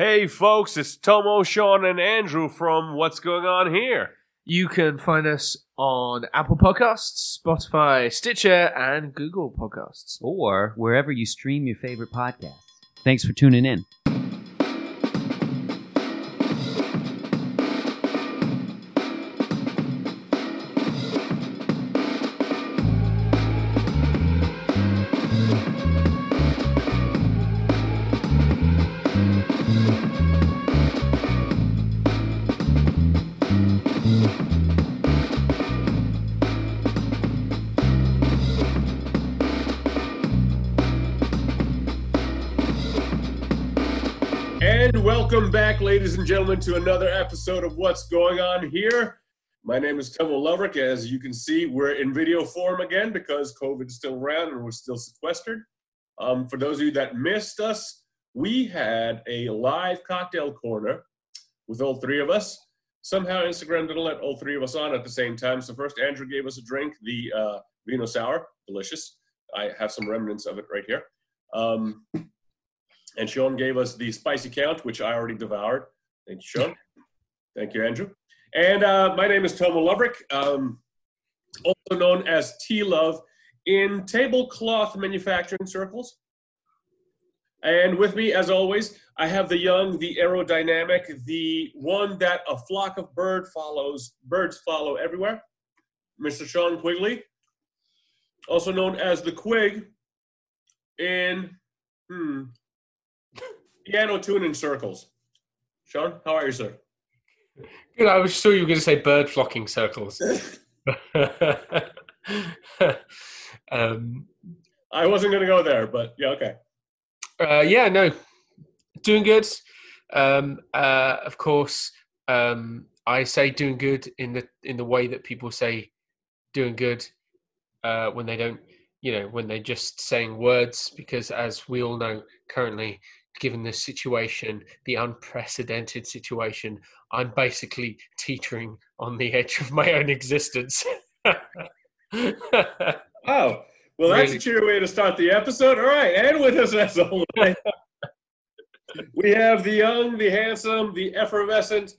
Hey folks, it's Tomo, Sean, and Andrew from What's Going On Here. You can find us on Apple Podcasts, Spotify, Stitcher, and Google Podcasts. Or wherever you stream your favorite podcasts. Thanks for tuning in. Welcome back, ladies and gentlemen, to another episode of What's Going On Here. My name is Tomo Lovrick. As you can see, we're in video form again because COVID is still around and we're still sequestered. For those of you that missed us, we had a live cocktail corner with all three of us. Somehow Instagram didn't let all three of us on at the same time. So first, Andrew gave us a drink, the Vino Sour. Delicious. I have some remnants of it right here. And Sean gave us the spicy count, which I already devoured. Thank you, Sean. Thank you, Andrew. And my name is Tomo Lovrick, also known as T-Love in tablecloth manufacturing circles. And with me, as always, I have the young, the aerodynamic, the one that a flock of birds follow everywhere, Mr. Sean Quigley, also known as the Quig in... piano tuning circles. Sean, how are you, sir? Good. I was sure you were going to say bird flocking circles. I wasn't going to go there, but yeah, okay. Doing good. Of course, I say doing good in the way that people say doing good when they don't, when they're just saying words, because as we all know currently, given the situation, the unprecedented situation, I'm basically teetering on the edge of my own existence. Oh, well, that's a cheery way to start the episode. All right, and with us as always, we have the young, the handsome, the effervescent,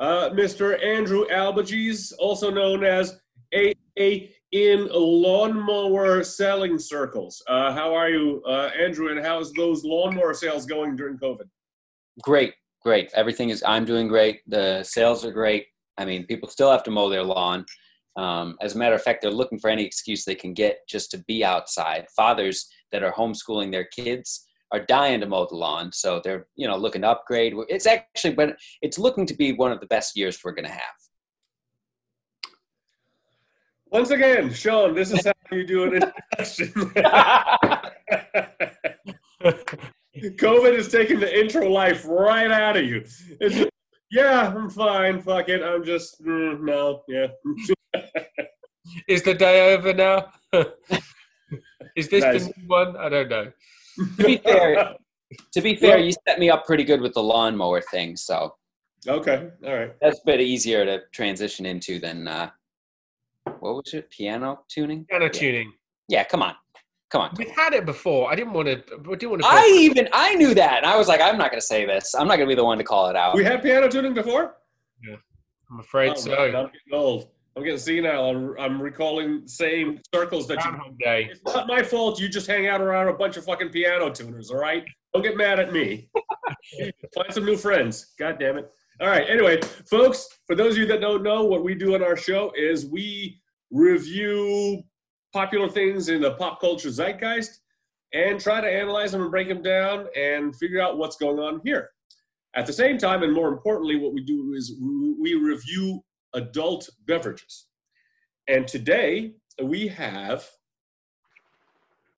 Mr. Andrew Albagis, also known as AA in lawnmower selling circles. How are you, Andrew, and how's those lawnmower sales going during COVID? Great. Everything is, I'm doing great. The sales are great. I mean, people still have to mow their lawn. As a matter of fact, they're looking for any excuse they can get just to be outside. Fathers that are homeschooling their kids are dying to mow the lawn. So they're, looking to upgrade. But it's looking to be one of the best years we're going to have. Once again, Sean, this is how you do an introduction. COVID is taking the intro life right out of you. It's just, yeah, I'm fine. Fuck it. I'm just, no, yeah. Is the day over now? Is this nice. The new one? I don't know. To be fair, you set me up pretty good with the lawnmower thing, so. Okay, all right. That's a bit easier to transition into than... what was it? Piano tuning? Piano tuning. Yeah, come on. We've had it before. I didn't want to. I knew that. And I was like, I'm not going to say this. I'm not going to be the one to call it out. We had piano tuning before? Yeah, I'm afraid so. Man, I'm getting old. I'm getting senile. I'm recalling the same circles that Groundhog Day. It's not my fault. You just hang out around a bunch of fucking piano tuners, all right? Don't get mad at me. Find some new friends. God damn it. All right. Anyway, folks, for those of you that don't know, what we do on our show is we review popular things in the pop culture zeitgeist and try to analyze them and break them down and figure out what's going on here. At the same time, and more importantly, what we do is we review adult beverages. And today we have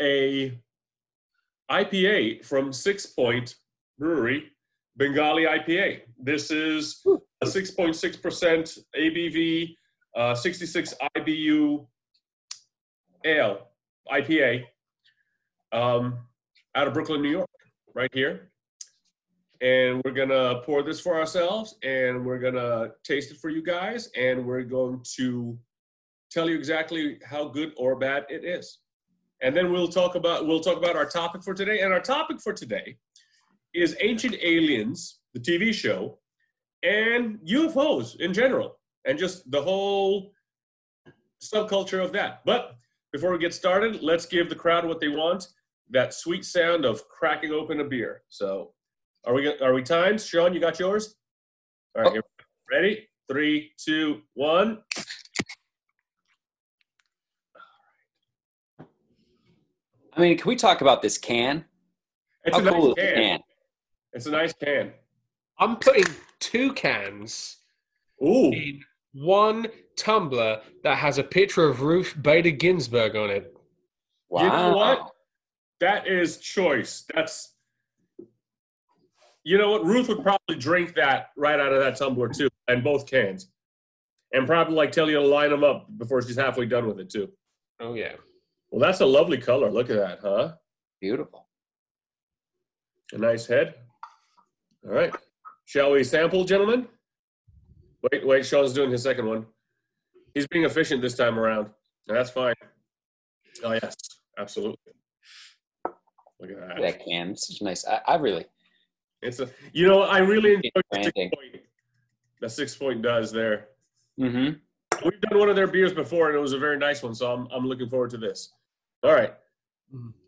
a IPA from Six Point Brewery, Bengali IPA. This is a 6.6% ABV, 66 IBU ale, IPA, out of Brooklyn, New York, right here. And we're gonna pour this for ourselves and we're gonna taste it for you guys. And we're going to tell you exactly how good or bad it is. And then we'll talk about our topic for today. And our topic for today is Ancient Aliens the TV show, and UFOs in general, and just the whole subculture of that. But before we get started, let's give the crowd what they want, that sweet sound of cracking open a beer. So are we timed? Sean, you got yours? All right, ready? 3, 2, 1. I mean, can we talk about this can? It's a nice can. It's a nice can. I'm putting 2 cans in one tumbler that has a picture of Ruth Bader Ginsburg on it. Wow. You know what? That is choice. That's, you know what? Ruth would probably drink that right out of that tumbler too, and both cans. And probably like tell you to line them up before she's halfway done with it too. Oh, yeah. Well, that's a lovely color. Look at that, huh? Beautiful. A nice head. All right. Shall we sample, gentlemen? Wait, Sean's doing his second one. He's being efficient this time around. That's fine. Oh, yes. Absolutely. Look at that. That can. It's such a nice. I really. It's a. You know, I really enjoyed the 6 Point. The 6 Point does there. Mm-hmm. We've done one of their beers before, and it was a very nice one, so I'm looking forward to this. All right.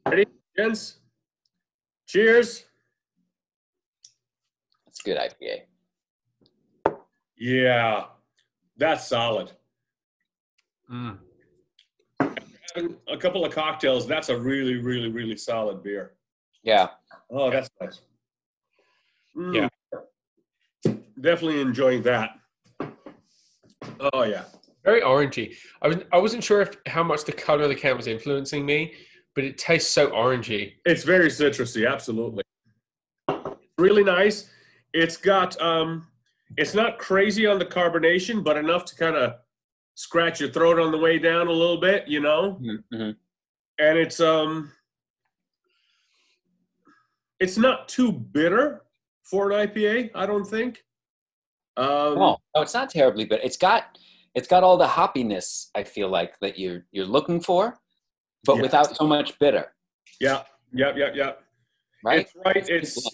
Ready, gents? Cheers. That's a good IPA. Yeah, that's solid. Mm. Having a couple of cocktails, that's a really, really, really solid beer. Yeah. Oh, that's nice. Mm. Yeah. Definitely enjoying that. Oh, yeah. Very orangey. I wasn't sure how much the color of the can was influencing me, but it tastes so orangey. It's very citrusy, absolutely. Really nice. It's got, it's not crazy on the carbonation, but enough to kind of scratch your throat on the way down a little bit, you know? Mm-hmm. And it's not too bitter for an IPA, I don't think. No, it's not terribly bitter. It's got all the hoppiness, I feel like, that you're looking for, but without so much bitter. Yeah. Right? It's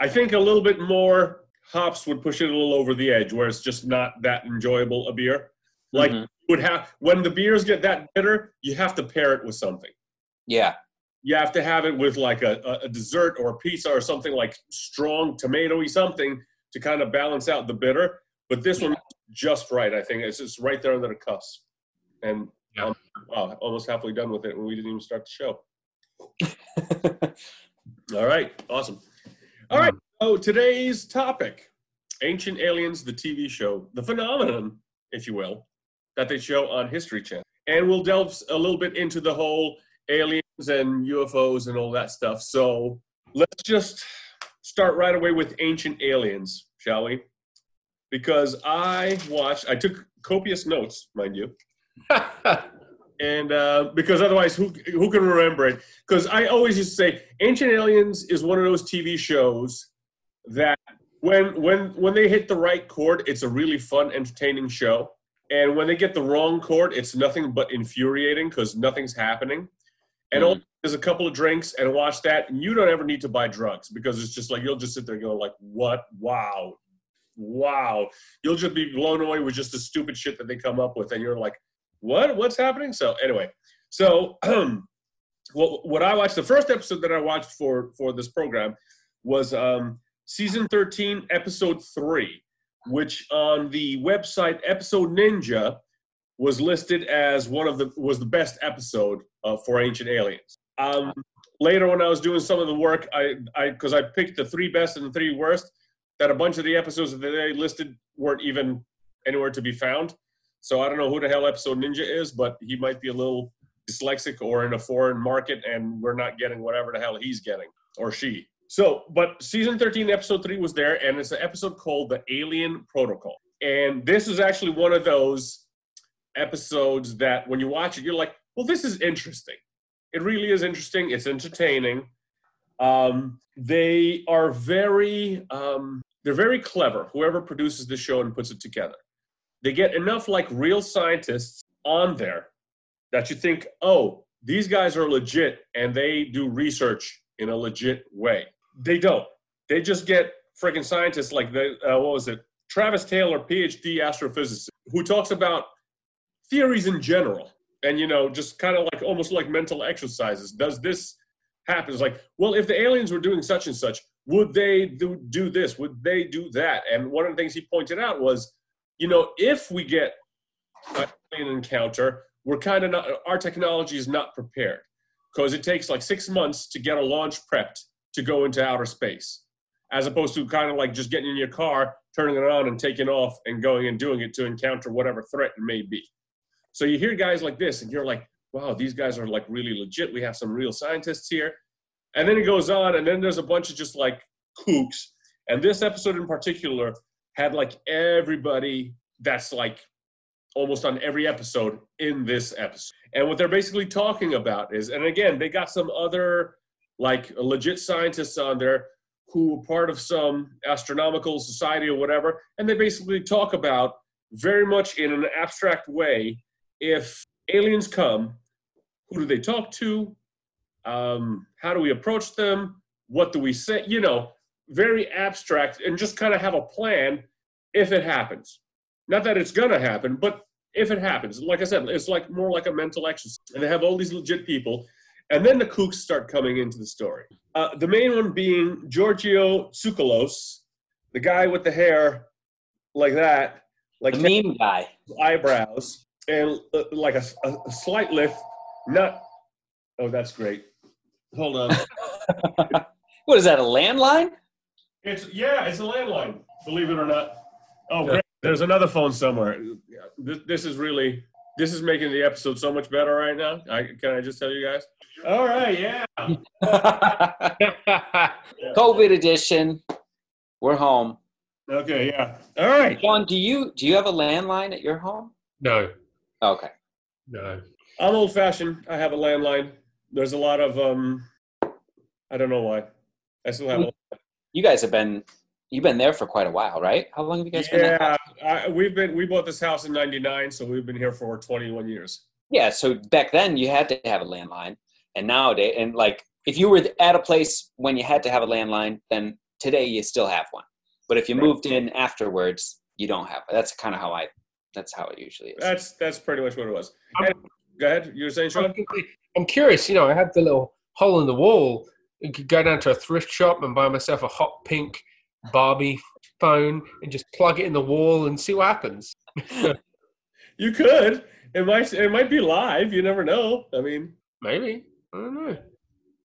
I think a little bit more hops would push it a little over the edge, where it's just not that enjoyable a beer. Like you would have, when the beers get that bitter, you have to pair it with something. Yeah. You have to have it with like a dessert or a pizza or something, like strong tomatoey something to kind of balance out the bitter. But this one's just right, I think. It's just right there under the cuffs. And wow, almost halfway done with it when we didn't even start the show. All right, awesome. All right, so today's topic, Ancient Aliens, the TV show, the phenomenon, if you will, that they show on History Channel. And we'll delve a little bit into the whole aliens and UFOs and all that stuff. So let's just start right away with Ancient Aliens, shall we? Because I took copious notes, mind you. And because otherwise, who can remember it? Because I always used to say, Ancient Aliens is one of those TV shows that when they hit the right chord, it's a really fun, entertaining show. And when they get the wrong chord, it's nothing but infuriating because nothing's happening. And all there's a couple of drinks and watch that. And you don't ever need to buy drugs because it's just like, you'll just sit there and go like, what? Wow. You'll just be blown away with just the stupid shit that they come up with. And you're like, What's happening? So anyway, what I watched, the first episode that I watched for this program was season 13, episode 3, which on the website Episode Ninja was listed as was the best episode for Ancient Aliens. Later when I was doing some of the work, because I picked the 3 best and the 3 worst, that a bunch of the episodes that they listed weren't even anywhere to be found. So I don't know who the hell Episode Ninja is, but he might be a little dyslexic or in a foreign market, and we're not getting whatever the hell he's getting, or she. So, but season 13, episode 3 was there, and it's an episode called The Alien Protocol. And this is actually one of those episodes that when you watch it, you're like, well, this is interesting. It really is interesting. It's entertaining. They are they're very clever, whoever produces the show and puts it together. They get enough like real scientists on there that you think, oh, these guys are legit and they do research in a legit way. They don't. They just get freaking scientists like the what was it? Travis Taylor, PhD astrophysicist, who talks about theories in general and, you know, just kind of like almost like mental exercises. Does this happen? It's like, well, if the aliens were doing such and such, would they do this? Would they do that? And one of the things he pointed out was, you know, if we get an alien encounter, we're kind of not, our technology is not prepared because it takes like 6 months to get a launch prepped to go into outer space, as opposed to kind of like just getting in your car, turning it on and taking off and going and doing it to encounter whatever threat it may be. So you hear guys like this and you're like, wow, these guys are like really legit. We have some real scientists here. And then it goes on and then there's a bunch of just like kooks. And this episode in particular had like everybody that's like almost on every episode in this episode. And what they're basically talking about is, and again, they got some other like legit scientists on there who were part of some astronomical society or whatever, and they basically talk about very much in an abstract way, if aliens come, who do they talk to? How do we approach them? What do we say? You know, very abstract and just kind of have a plan if it happens. Not that it's gonna happen, but if it happens, like I said, it's like more like a mental exercise. And they have all these legit people. And then the kooks start coming into the story. The main one being Giorgio Tsoukalos, the guy with the hair like that. Like the mean guy. Eyebrows and like a slight lift. Not, oh, that's great. Hold on. What is that, a landline? It's a landline, believe it or not. Oh, great. There's another phone somewhere. This is making the episode so much better right now. Can I just tell you guys? All right, yeah. COVID edition. We're home. Okay, yeah. All right. John, do you have a landline at your home? No. Okay. No. I'm old-fashioned. I have a landline. There's a lot of I don't know why. I still have a landline. You guys have been there for quite a while, right? How long have you guys been there? Yeah, we bought this house in 99, so we've been here for 21 years. Yeah, so back then you had to have a landline, and nowadays, and like if you were at a place when you had to have a landline, then today you still have one. But if you moved in afterwards, you don't have it. That's kind of how it usually is. That's pretty much what it was. Go ahead, you were saying, Sean? I'm curious, you know, I had the little hole in the wall and could go down to a thrift shop and buy myself a hot pink Barbie phone and just plug it in the wall and see what happens. You could. It might be live. You never know. I mean, maybe. I don't know.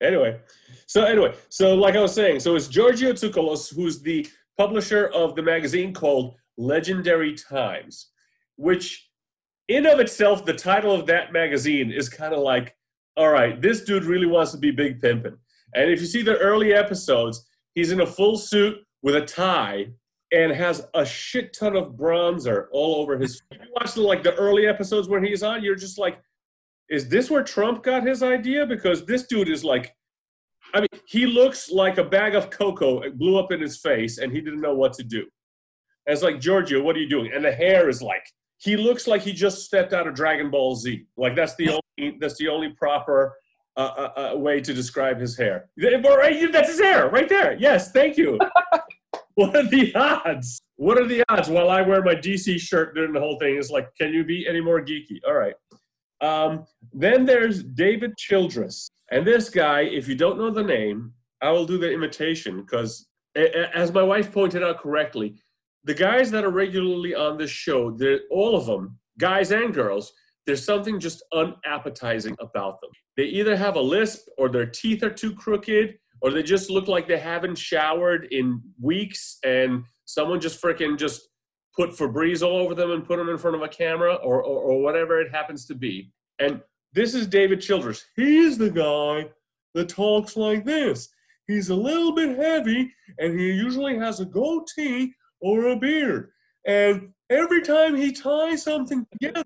Anyway, so like I was saying, so it's Giorgio Tsoukalos, who's the publisher of the magazine called Legendary Times, which in of itself, the title of that magazine is kind of like, all right, this dude really wants to be big pimpin'. And if you see the early episodes, he's in a full suit with a tie and has a shit ton of bronzer all over his face. You watch the early episodes where he's on, you're just like, is this where Trump got his idea? Because this dude is like, I mean, he looks like a bag of cocoa. It blew up in his face and he didn't know what to do. And it's like, Giorgio, what are you doing? And the hair is like, he looks like he just stepped out of Dragon Ball Z. Like that's the only proper way to describe his hair. That's his hair right there. Yes, thank you. What are the odds? What are the odds? While I wear my DC shirt during the whole thing, it's like, can you be any more geeky? All right. Then there's David Childress. And this guy, if you don't know the name, I will do the imitation because, as my wife pointed out correctly, the guys that are regularly on this show, all of them, guys and girls, there's something just unappetizing about them. They either have a lisp or their teeth are too crooked or they just look like they haven't showered in weeks and someone just freaking just put Febreze all over them and put them in front of a camera or whatever it happens to be. And this is David Childress. He's the guy that talks like this. He's a little bit heavy, and he usually has a goatee or a beard. And every time he ties something together,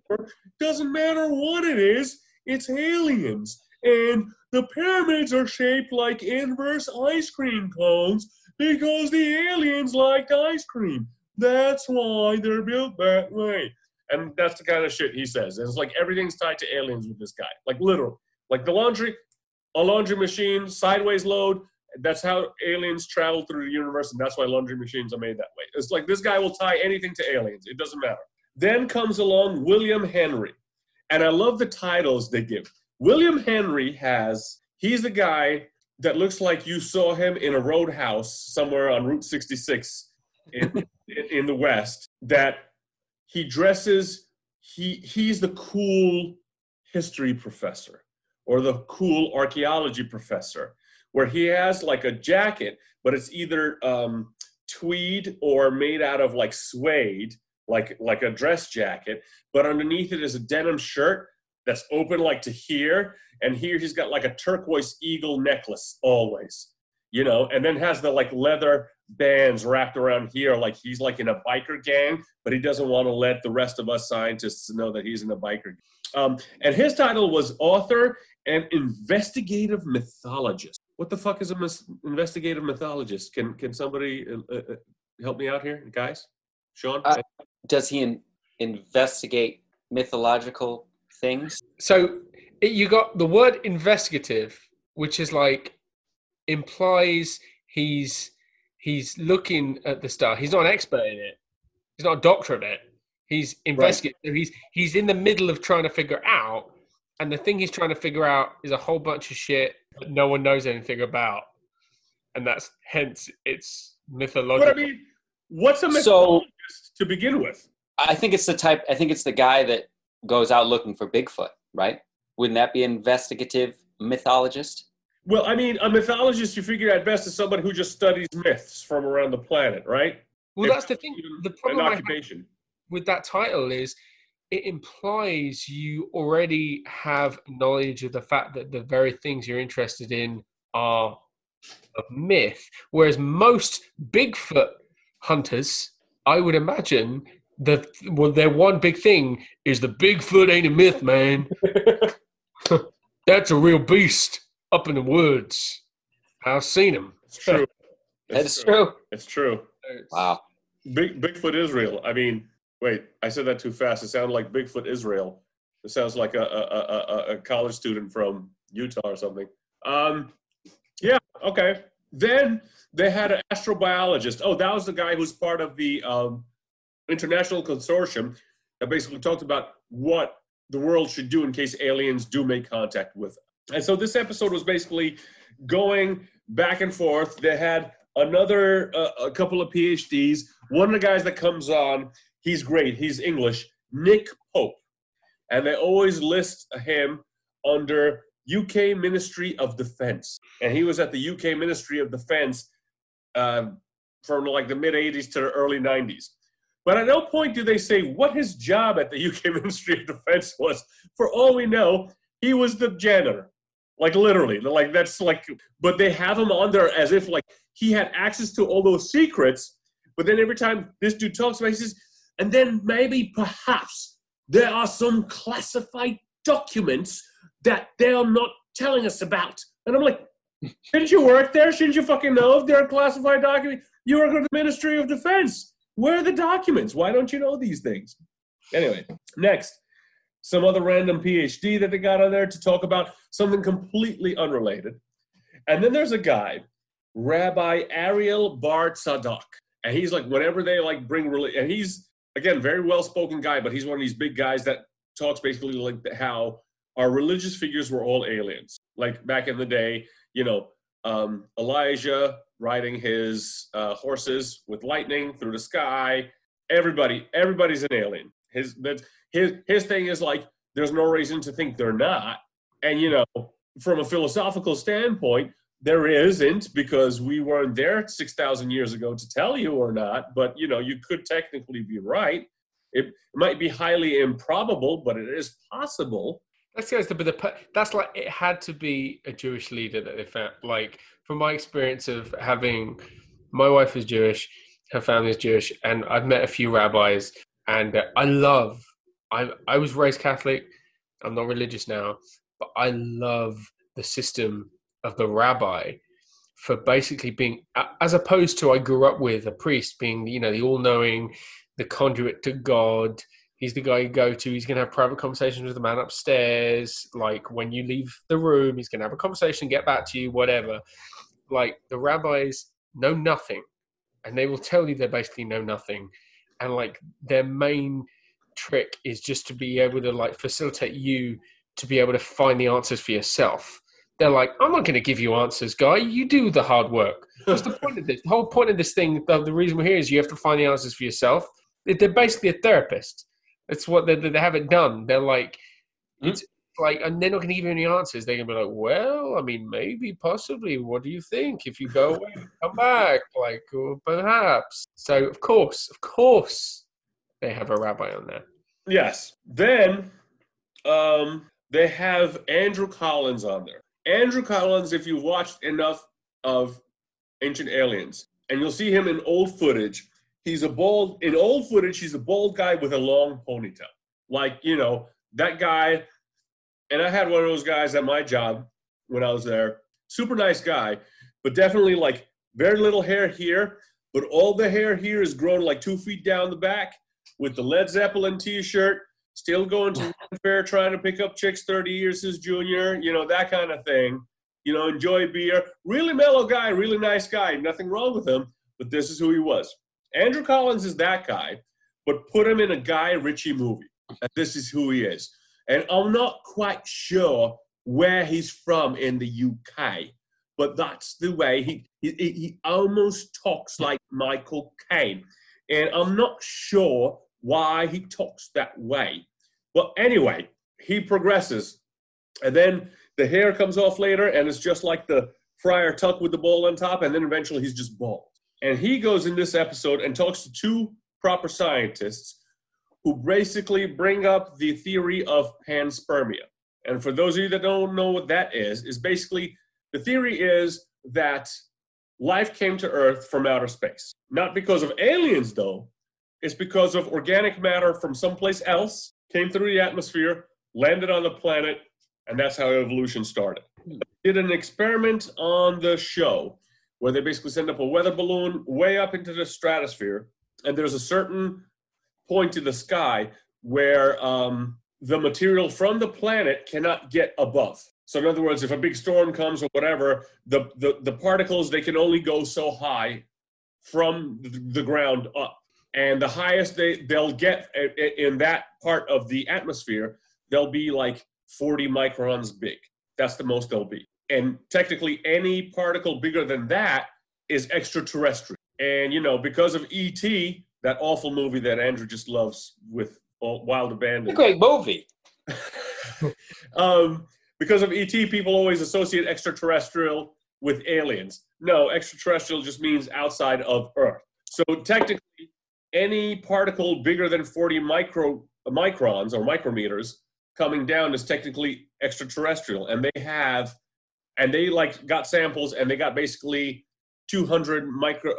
doesn't matter what it is, it's aliens. And the pyramids are shaped like inverse ice cream cones because the aliens liked ice cream. That's why they're built that way. And that's the kind of shit he says. It's like everything's tied to aliens with this guy. Like literally. Like a laundry machine, sideways load, That's how aliens travel through the universe, and that's why laundry machines are made that way. It's like this guy will tie anything to aliens. It doesn't matter. Then comes along William Henry, and I love the titles they give. William Henry has, he's the guy that looks like you saw him in a roadhouse somewhere on Route 66 in the West, that he dresses, he's the cool history professor or the cool archaeology professor, where he has like a jacket, but it's either tweed or made out of like suede, like a dress jacket, but underneath it is a denim shirt that's open like to here, and here he's got like a turquoise eagle necklace always, you know, and then has the like leather bands wrapped around here like he's like in a biker gang, but he doesn't want to let the rest of us scientists know that he's in a biker gang. And his title was author and investigative mythologist. What the fuck is an investigative mythologist? Can somebody help me out here, guys? Sean? Does he investigate mythological things? So you got the word investigative, which is like implies he's looking at the stuff. He's not an expert in it. He's not a doctor of it. He's investigative. Right. He's in the middle of trying to figure out, and the thing he's trying to figure out is a whole bunch of shit that no one knows anything about, and that's hence it's mythological. But I mean, what's a mythologist to begin with? I think it's the type. I think it's the guy that goes out looking for Bigfoot, right? Wouldn't that be an investigative mythologist? Well, I mean, a mythologist you figure at best is somebody who just studies myths from around the planet, right? Well, that's the thing. The problem I have with that title is it implies you already have knowledge of the fact that the very things you're interested in are a myth. Whereas most Bigfoot hunters, I would imagine, their one big thing is the Bigfoot ain't a myth, man. That's a real beast up in the woods. I've seen him. It's true. It's true. Wow. Bigfoot is real. I mean, wait, I said that too fast. It sounded like Bigfoot Israel. It sounds like a college student from Utah or something. Yeah, okay. Then they had an astrobiologist. Oh, that was the guy who's part of the international consortium that basically talked about what the world should do in case aliens do make contact with us. And so this episode was basically going back and forth. They had another a couple of PhDs. One of the guys that comes on, he's great. He's English. Nick Pope. And they always list him under UK Ministry of Defense. And he was at the UK Ministry of Defense from like the mid-'80s to the early 90s. But at no point do they say what his job at the UK Ministry of Defense was. For all we know, he was the janitor. Like literally. Like that's like, but they have him on there as if like he had access to all those secrets. But then every time this dude talks about it, he says, and then maybe perhaps there are some classified documents that they're not telling us about. And I'm like, didn't you work there? Shouldn't you fucking know if they're classified documents? You work with the Ministry of Defense. Where are the documents? Why don't you know these things? Anyway, next, some other random PhD that they got on there to talk about something completely unrelated. And then there's a guy, Rabbi Ariel Bar Tzadok. And he's like, whenever they like bring religion, and he's, again, very well-spoken guy, but he's one of these big guys that talks basically like how our religious figures were all aliens. Like back in the day, you know, Elijah riding his horses with lightning through the sky. Everybody's an alien. His thing is like, there's no reason to think they're not. And, you know, from a philosophical standpoint, there isn't, because we weren't there 6,000 years ago to tell you or not, but you know, you could technically be right. It might be highly improbable, but it is possible. That's like, it had to be a Jewish leader that they found. Like from my experience of having, my wife is Jewish, her family is Jewish, and I've met a few rabbis, and I was raised Catholic. I'm not religious now, but I love the system of the rabbi for basically being, as opposed to I grew up with a priest being, you know, the all-knowing, the conduit to God. He's the guy you go to. He's going to have private conversations with the man upstairs. Like when you leave the room, he's going to have a conversation, get back to you, whatever. like the rabbis know nothing, and they will tell you they basically know nothing. And like their main trick is just to be able to like facilitate you to be able to find the answers for yourself. They're like, I'm not going to give you answers, guy. You do the hard work. What's the point of this? The whole point of this thing, the reason we're here is you have to find the answers for yourself. They're basically a therapist. That's what they haven't done. They're like, it's like, and they're not going to give you any answers. They're going to be like, well, I mean, maybe, possibly. What do you think? If you go away, come back, like, or perhaps. So, of course, they have a rabbi on there. Yes. Then they have Andrew Collins on there. Andrew Collins, if you watched enough of Ancient Aliens, and you'll see him in old footage, he's a bald guy with a long ponytail. Like, you know, that guy, and I had one of those guys at my job when I was there, super nice guy, but definitely like very little hair here, but all the hair here is grown like 2 feet down the back with the Led Zeppelin t-shirt, still going to the fair, trying to pick up chicks 30 years his junior, you know, that kind of thing. You know, enjoy beer. Really mellow guy, really nice guy. Nothing wrong with him, but this is who he was. Andrew Collins is that guy, but put him in a Guy Ritchie movie. And this is who he is. And I'm not quite sure where he's from in the UK, but that's the way he almost talks like Michael Caine. And I'm not sure why he talks that way. Well, anyway, he progresses. And then the hair comes off later, and it's just like the Friar Tuck with the ball on top, and then eventually he's just bald. And he goes in this episode and talks to two proper scientists who basically bring up the theory of panspermia. And for those of you that don't know what that is basically the theory is that life came to Earth from outer space. Not because of aliens, though. It's because of organic matter from someplace else, came through the atmosphere, landed on the planet, and that's how evolution started. They did an experiment on the show where they basically send up a weather balloon way up into the stratosphere, and there's a certain point in the sky where the material from the planet cannot get above. So in other words, if a big storm comes or whatever, the particles, they can only go so high from the ground up. And the highest they'll get in that part of the atmosphere, they'll be like 40 microns big. That's the most they'll be. And technically any particle bigger than that is extraterrestrial. And, you know, because of E.T., that awful movie that Andrew just loves with wild abandon. It's a great movie. Because of E.T., people always associate extraterrestrial with aliens. No, extraterrestrial just means outside of Earth. So technically, any particle bigger than 40 microns or micrometers coming down is technically extraterrestrial. And they got samples, and they got basically 200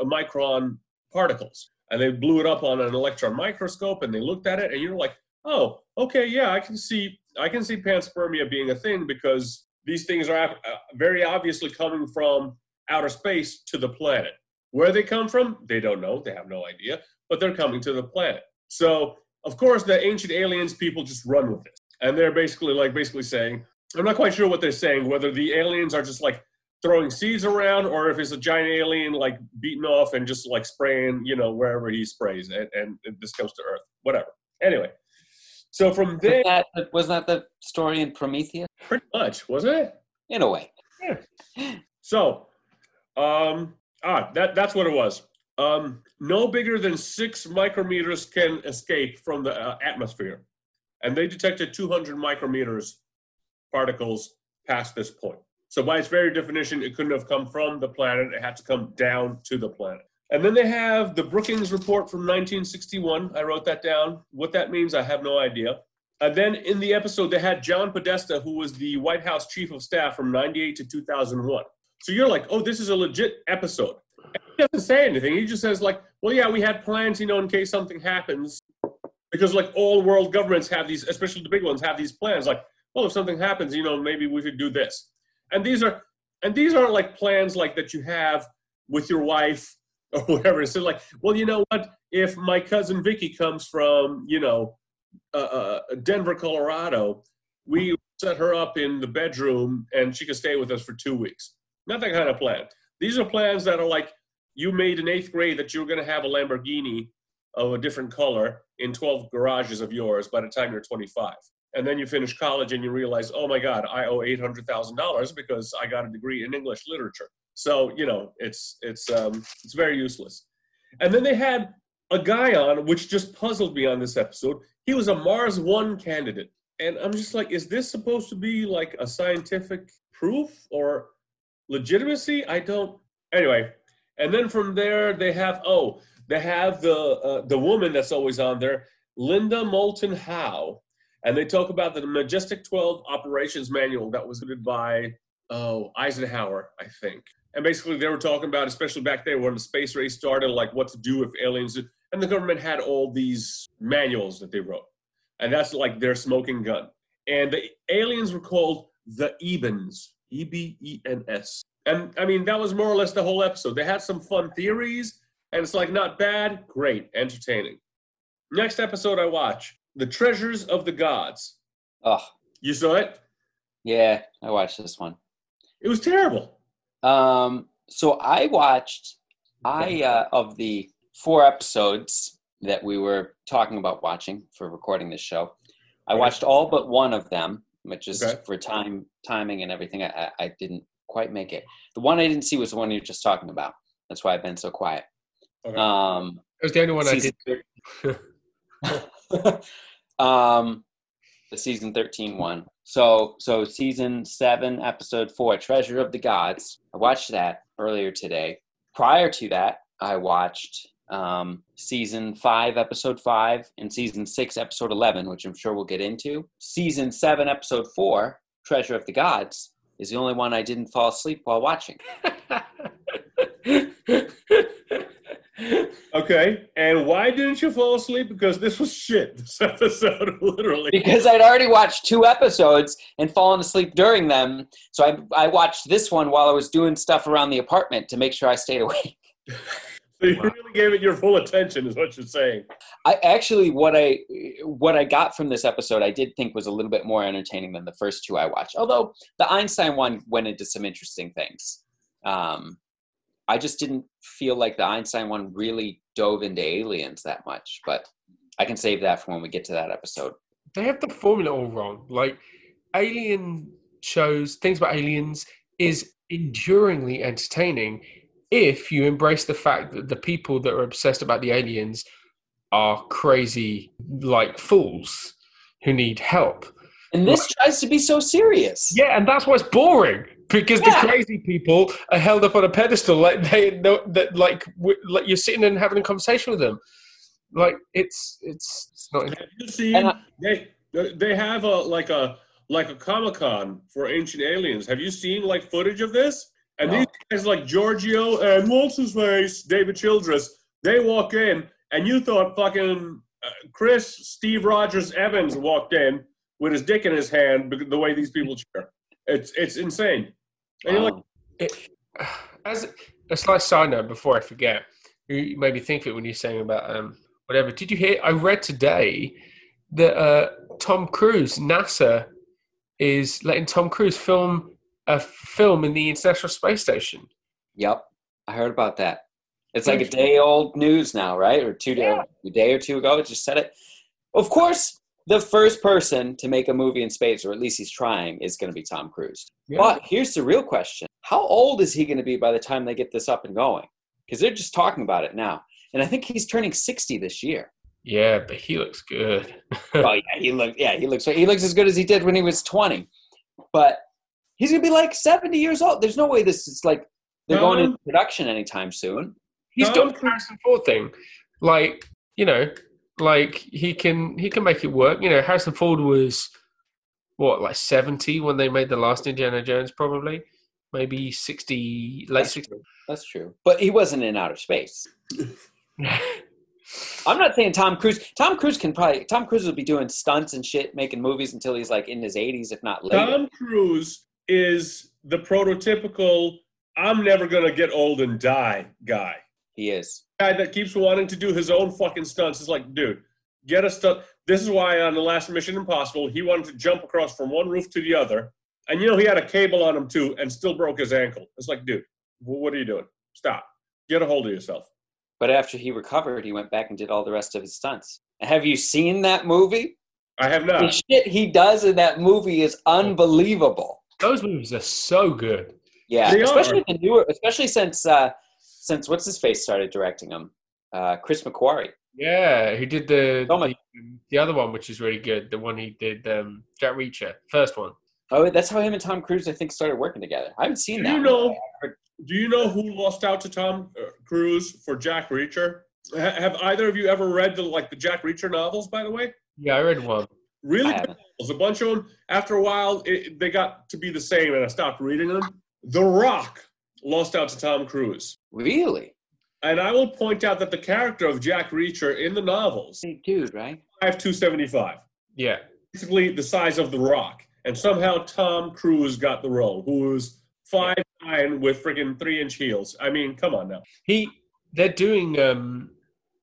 micron particles. And they blew it up on an electron microscope, and they looked at it, and you're like, oh, okay, yeah, I can see panspermia being a thing because these things are very obviously coming from outer space to the planet. Where they come from, they don't know. They have no idea. But they're coming to the planet. So, of course, the Ancient Aliens people just run with it. And they're basically saying, I'm not quite sure what they're saying, whether the aliens are just, like, throwing seeds around or if it's a giant alien, like, beaten off and just, like, spraying, you know, wherever he sprays. And this comes to Earth. Whatever. Anyway. So from there... Wasn't that the story in Prometheus? Pretty much, wasn't it? In a way. Yeah. So, that's what it was. No bigger than 6 micrometers can escape from the atmosphere. And they detected 200 micrometers particles past this point. So by its very definition, it couldn't have come from the planet. It had to come down to the planet. And then they have the Brookings report from 1961. I wrote that down. What that means, I have no idea. And then in the episode, they had John Podesta, who was the White House chief of staff from 98 to 2001. So you're like, oh, this is a legit episode. And he doesn't say anything. He just says, like, well, yeah, we had plans, you know, in case something happens. Because, like, all world governments have these, especially the big ones, have these plans. Like, well, if something happens, you know, maybe we should do this. And these aren't, like, plans, like, that you have with your wife or whatever. It's like, well, you know what? If my cousin Vicky comes from, you know, Denver, Colorado, we set her up in the bedroom and she can stay with us for 2 weeks. Not that kind of plan. These are plans that are like, you made in 8th grade that you were going to have a Lamborghini of a different color in 12 garages of yours by the time you're 25. And then you finish college and you realize, oh my God, I owe $800,000 because I got a degree in English literature. So, you know, it's very useless. And then they had a guy on, which just puzzled me on this episode. He was a Mars One candidate. And I'm just like, is this supposed to be like a scientific proof or legitimacy? Anyway. And then from there, they have the woman that's always on there, Linda Moulton Howe. And they talk about the Majestic 12 operations manual that was written by Eisenhower, I think. And basically they were talking about, especially back there when the space race started, like what to do if aliens, and the government had all these manuals that they wrote. And that's like their smoking gun. And the aliens were called the Ebens, E-B-E-N-S. And I mean, that was more or less the whole episode. They had some fun theories, and it's like not bad, great, entertaining. Next episode I watch, The Treasures of the Gods. Oh. You saw it? Yeah, I watched this one. It was terrible. So I watched, of the 4 episodes that we were talking about watching for recording this show, I watched all but one of them, which is for timing and everything. I didn't quite make it. The one I didn't see was the one you were just talking about. That's why I've been so quiet. Okay. It was the only one I didn't see. The season 13 one. So season 7, episode 4, Treasure of the Gods. I watched that earlier today. Prior to that, I watched season 5, episode 5, and season 6, episode 11, which I'm sure we'll get into. Season 7, episode 4, Treasure of the Gods, is the only one I didn't fall asleep while watching. Okay, and why didn't you fall asleep? Because this was shit, this episode, literally. Because I'd already watched 2 episodes and fallen asleep during them, so I watched this one while I was doing stuff around the apartment to make sure I stayed awake. So you really gave it your full attention, is what you're saying. I actually, what I got from this episode, I did think was a little bit more entertaining than the first 2 I watched, although the Einstein one went into some interesting things. I just didn't feel like the Einstein one really dove into aliens that much, but I can save that for when we get to that episode. They have the formula all wrong. Like, alien shows, things about aliens is enduringly entertaining if you embrace the fact that the people that are obsessed about the aliens are crazy, like fools who need help. And this tries to be so serious. Yeah, and that's why it's boring. Because the crazy people are held up on a pedestal, like they you're sitting and having a conversation with them, like it's not. Have you seen they have a Comic-Con for Ancient Aliens? Have you seen like footage of this? And no. These guys like Giorgio and what's his face, David Childress, they walk in, and you thought fucking Chris Steve Rogers Evans walked in with his dick in his hand the way these people cheer. It's insane. And you're as a slight side note, before I forget, you made me think of it when you're saying about whatever. Did you hear? I read today that Tom Cruise, NASA, is letting Tom Cruise film a film in the International Space Station. Yep, I heard about that. It's like a day old news now, right? Or 2 days, a day or 2 ago, it just said it. Of course. The first person to make a movie in space, or at least he's trying, is going to be Tom Cruise. Yeah. But here's the real question. How old is he going to be by the time they get this up and going? Because they're just talking about it now. And I think he's turning 60 this year. Yeah, but he looks good. He looks as good as he did when he was 20. But he's going to be like 70 years old. There's no way this is like they're going into production anytime soon. He's done the Harrison Ford thing. Like, you know... Like, he can make it work. You know, Harrison Ford was, 70 when they made the last Indiana Jones, probably? Maybe 60, late 60. That's true. But he wasn't in outer space. I'm not saying Tom Cruise will be doing stunts and shit, making movies until he's, in his 80s, if not later. Tom Cruise is the prototypical, I'm never going to get old and die guy. He is. Guy that keeps wanting to do his own fucking stunts. It's like, dude, get a stunt. This is why on the last Mission Impossible, he wanted to jump across from one roof to the other. And, he had a cable on him, too, and still broke his ankle. It's like, dude, what are you doing? Stop. Get a hold of yourself. But after he recovered, he went back and did all the rest of his stunts. Have you seen that movie? I have not. The shit he does in that movie is unbelievable. Those movies are so good. Yeah, they especially the newer, especially since what's his face started directing them, Chris McQuarrie. Yeah, who did the other one, which is really good. The one he did, Jack Reacher, first one. Oh, that's how him and Tom Cruise, I think, started working together. I haven't seen that. Do you know who lost out to Tom Cruise for Jack Reacher? Have either of you ever read the Jack Reacher novels, by the way? Yeah, I read one. Really good novels. A bunch of them. After a while, they got to be the same, and I stopped reading them. The Rock lost out to Tom Cruise. Really? And I will point out that the character of Jack Reacher in the novels... Big dude, right? 5'2", 275. Yeah. Basically the size of The Rock. And somehow Tom Cruise got the role, who's 5'9" with freaking 3-inch heels. I mean, come on now. They're doing...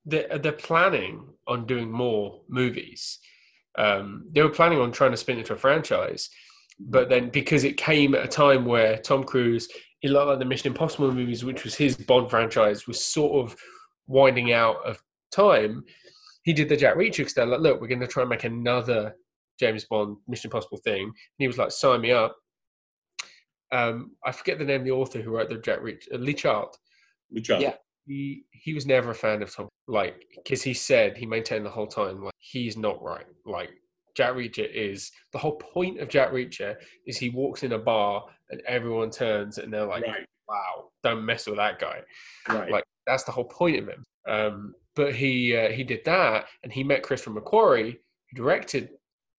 They're planning on doing more movies. They were planning on trying to spin into a franchise, but then because it came at a time where Tom Cruise, it looked like the Mission Impossible movies, which was his Bond franchise, was sort of winding out of time. He did the Jack Reacher because they're like, look, we're going to try and make another James Bond Mission Impossible thing. And he was like, sign me up. I forget the name of the author who wrote the Jack Reacher, Lee Child. Yeah. He was never a fan of Tom, because he said, he maintained the whole time, he's not right. Jack Reacher is, the whole point of Jack Reacher is he walks in a bar and everyone turns and they're like, right. Wow, don't mess with that guy. Right. That's the whole point of him. But he did that and he met Chris McQuarrie, who directed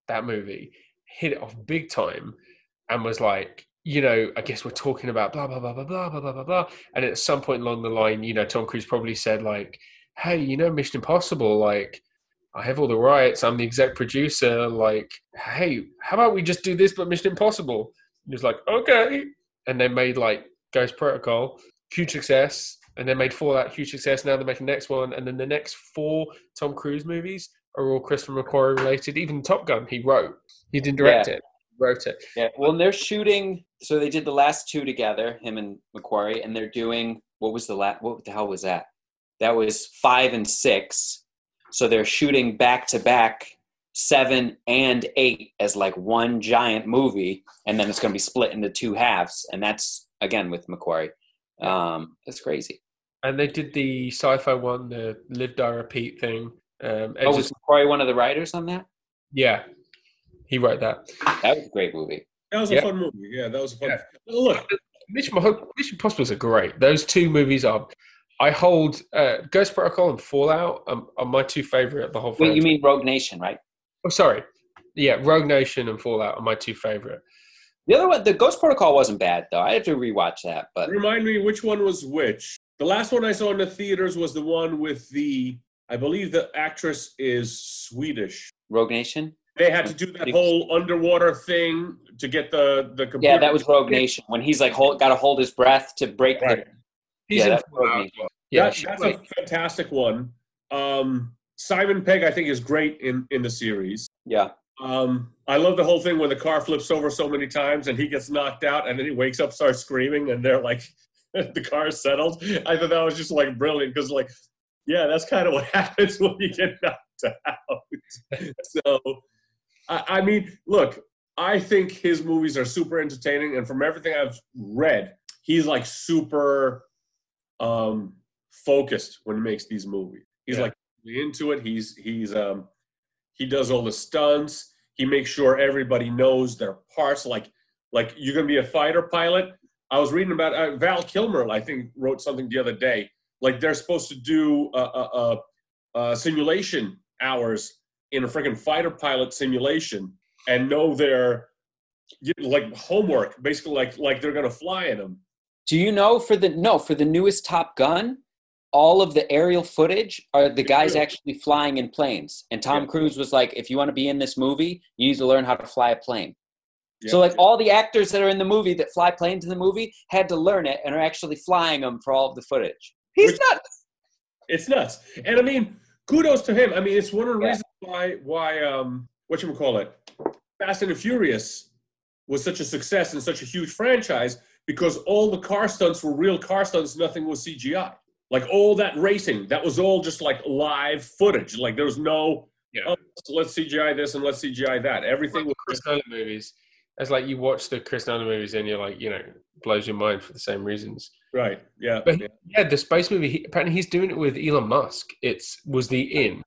that movie, hit it off big time and was like, I guess we're talking about blah, blah, blah, blah, blah, blah, blah, blah. And at some point along the line, Tom Cruise probably said hey, Mission Impossible, I have all the rights. I'm the exec producer. Hey, how about we just do this, but Mission Impossible? And he was like, okay. And they made Ghost Protocol, huge success. And they made Fallout, huge success. Now they're making the next one. And then the next 4 Tom Cruise movies are all Christopher McQuarrie related. Even Top Gun, he wrote. He didn't direct it. Wrote it. Yeah. Well, and they're shooting. So they did the last 2 together, him and McQuarrie, and they're doing what the hell was that? That was 5 and 6. So they're shooting back to back 7 and 8 as one giant movie, and then it's going to be split into 2 halves, and that's again with McQuarrie. That's crazy. And they did the sci-fi one, the Live Die Repeat thing. Was McQuarrie one of the writers on that? Yeah. He wrote that. That was a great movie. That was a fun movie. Yeah, that was a fun movie. Look, Mission Impossible are great. Those 2 movies are... I hold Ghost Protocol and Fallout are my 2 favourite of the whole franchise. Wait, you mean Rogue Nation, right? Oh, sorry. Yeah, Rogue Nation and Fallout are my 2 favourite. The other one, the Ghost Protocol wasn't bad, though. I have to rewatch that. But remind me which one was which. The last one I saw in the theaters was the one with the... I believe the actress is Swedish. Rogue Nation? They had to do that whole underwater thing to get the computer. Yeah, that was Rogue Nation when he's got to hold his breath to break. Right. That's a fantastic one. Simon Pegg, I think, is great in the series. Yeah. I love the whole thing where the car flips over so many times and he gets knocked out and then he wakes up, starts screaming, and they're like, the car is settled. I thought that was just brilliant because that's kind of what happens when you get knocked out. So. I mean, look, I think his movies are super entertaining. And from everything I've read, he's super focused when he makes these movies. He's into it. He's he does all the stunts. He makes sure everybody knows their parts. Like you're going to be a fighter pilot. I was reading about Val Kilmer, I think, wrote something the other day. They're supposed to do simulation hours in a freaking fighter pilot simulation and know their homework, basically they're going to fly in them. Do you know for the newest Top Gun, all of the aerial footage are the guys actually flying in planes. And Tom Cruise was like, if you want to be in this movie, you need to learn how to fly a plane. Yeah. So all the actors that are in the movie that fly planes in the movie had to learn it and are actually flying them for all of the footage. He's nuts. It's nuts. And I mean, kudos to him. I mean, it's one of the reasons why Fast and the Furious was such a success and such a huge franchise because all the car stunts were real car stunts. Nothing was CGI. Like all that racing, that was all just like live footage. Like there was no, oh, so let's CGI this and let's CGI that. Everything with Chris Nolan movies. It's like you watch the Chris Nolan movies and you're like, you know, blows your mind for the same reasons. Right. Yeah. But yeah, the space movie, apparently he's doing it with Elon Musk. Him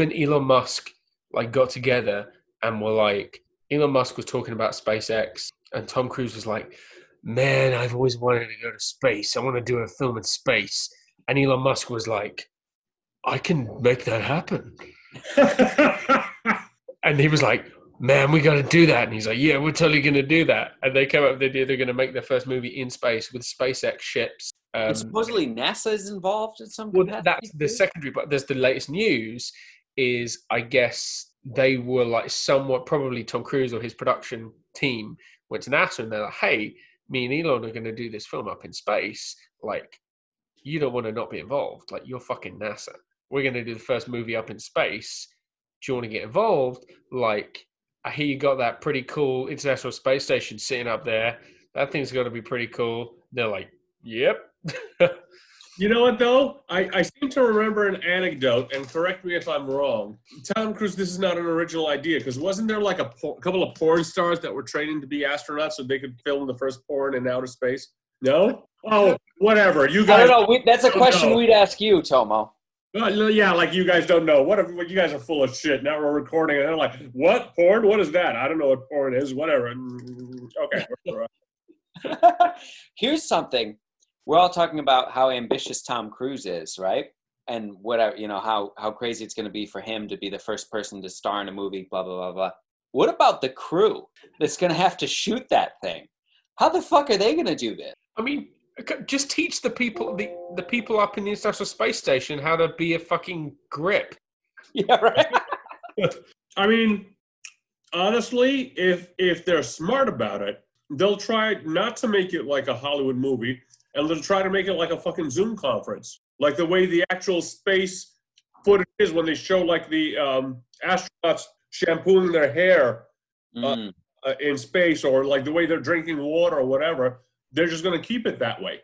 and Elon Musk like got together and were like, Elon Musk was talking about SpaceX and Tom Cruise was like, man, I've always wanted to go to space. I want to do a film in space. And Elon Musk was like, I can make that happen. And he was like, man, we got to do that. And he's like, yeah, we're totally going to do that. And they came up with the idea they're going to make their first movie in space with SpaceX ships. Supposedly NASA is involved in some capacity. Well, that's the secondary, but there's the latest news is, I guess, they were like somewhat, probably Tom Cruise or his production team went to NASA and they're like, hey, me and Elon are going to do this film up in space. Like, you don't want to not be involved. Like, you're fucking NASA. We're going to do the first movie up in space. Do you want to get involved? Like, I hear you got that pretty cool International Space Station sitting up there. That thing's going to be pretty cool. They're like, yep. You know what, though? I seem to remember an anecdote, and correct me if I'm wrong. Tom Cruise, this is not an original idea, because wasn't there like a couple of porn stars that were training to be astronauts so they could film the first porn in outer space? No? Oh, whatever. You guys. I don't know. That's a question we'd ask you, Tomo. Yeah, like you guys don't know. What you guys are full of shit. Now we're recording, and they're like, what? Porn? What is that? I don't know what porn is. Whatever. Okay. Here's something. We're all talking about how ambitious Tom Cruise is, right? And whatever, you know, how crazy it's going to be for him to be the first person to star in a movie, blah, blah, blah, blah. What about the crew that's going to have to shoot that thing? How the fuck are they going to do this? I mean, just teach the people up in the International Space Station how to be a fucking grip. Yeah, right? I mean, honestly, if they're smart about it, they'll try not to make it like a Hollywood movie. And they'll try to make it like a fucking Zoom conference, like the way the actual space footage is when they show like the astronauts shampooing their hair in space, or like the way they're drinking water or whatever. They're just going to keep it that way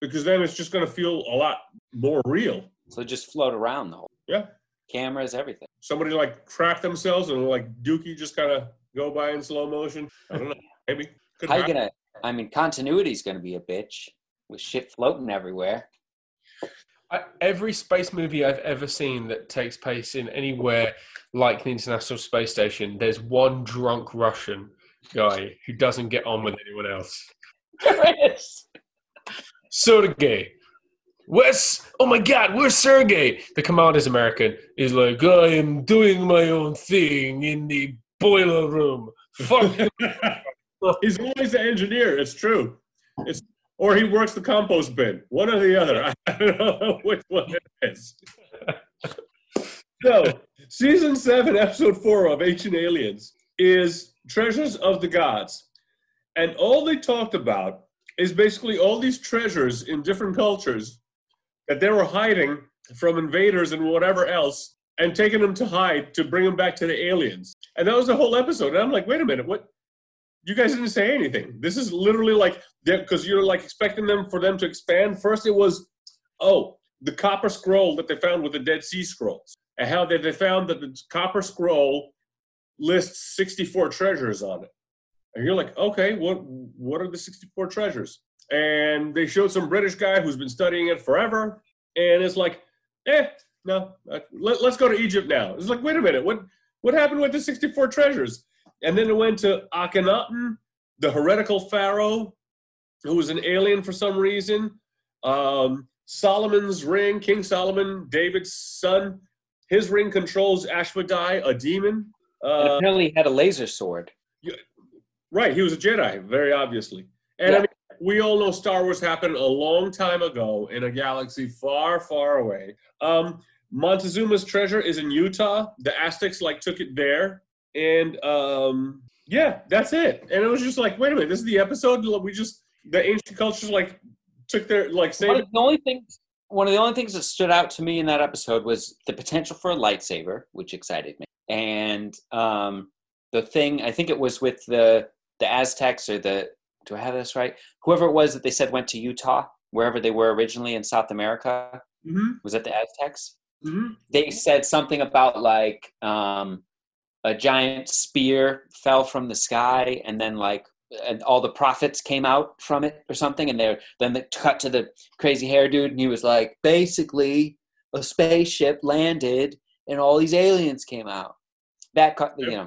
because then it's just going to feel a lot more real. So just float around the whole. Yeah. Cameras, everything. Somebody like crack themselves and like Dookie just kind of go by in slow motion. I don't know. Maybe. How you gonna? I mean, continuity is going to be a bitch. With shit floating everywhere. Every space movie I've ever seen that takes place in anywhere like the International Space Station, there's one drunk Russian guy who doesn't get on with anyone else. Chris! Sergey. Where's... Oh my God, where's Sergey? The commander's American. He's like, I am doing my own thing in the boiler room. Fuck. He's always the engineer. It's true. It's or he works the compost bin. One or the other. I don't know which one it is. So, Season 7, Episode 4 of Ancient Aliens is Treasures of the Gods. And all they talked about is basically all these treasures in different cultures that they were hiding from invaders and whatever else and taking them to hide to bring them back to the aliens. And that was the whole episode. And I'm like, wait a minute, what? You guys didn't say anything. This is literally like, because you're like expecting them for them to expand. First it was, the copper scroll that they found with the Dead Sea Scrolls. And how they found that the copper scroll lists 64 treasures on it. And you're like, okay, what are the 64 treasures? And they showed some British guy who's been studying it forever. And it's like, no, let's go to Egypt now. It's like, wait a minute, what happened with the 64 treasures? And then it went to Akhenaten, the heretical pharaoh, who was an alien for some reason. Solomon's ring, King Solomon, David's son. His ring controls Ashmedai, a demon. Apparently he had a laser sword. Right, he was a Jedi, very obviously. And yeah. I mean, we all know Star Wars happened a long time ago in a galaxy far, far away. Montezuma's treasure is in Utah. The Aztecs took it there. And that's it. And it was just like, wait a minute, this is the episode. The ancient cultures took their One of the only things that stood out to me in that episode was the potential for a lightsaber, which excited me. And the thing, I think it was with the Aztecs or the do I have this right? Whoever it was that they said went to Utah, wherever they were originally in South America, was that the Aztecs? They said something about like a giant spear fell from the sky, and then like and all the prophets came out from it or something. And then they cut to the crazy hair dude, and he was like, basically, a spaceship landed, and all these aliens came out. That cut, you know.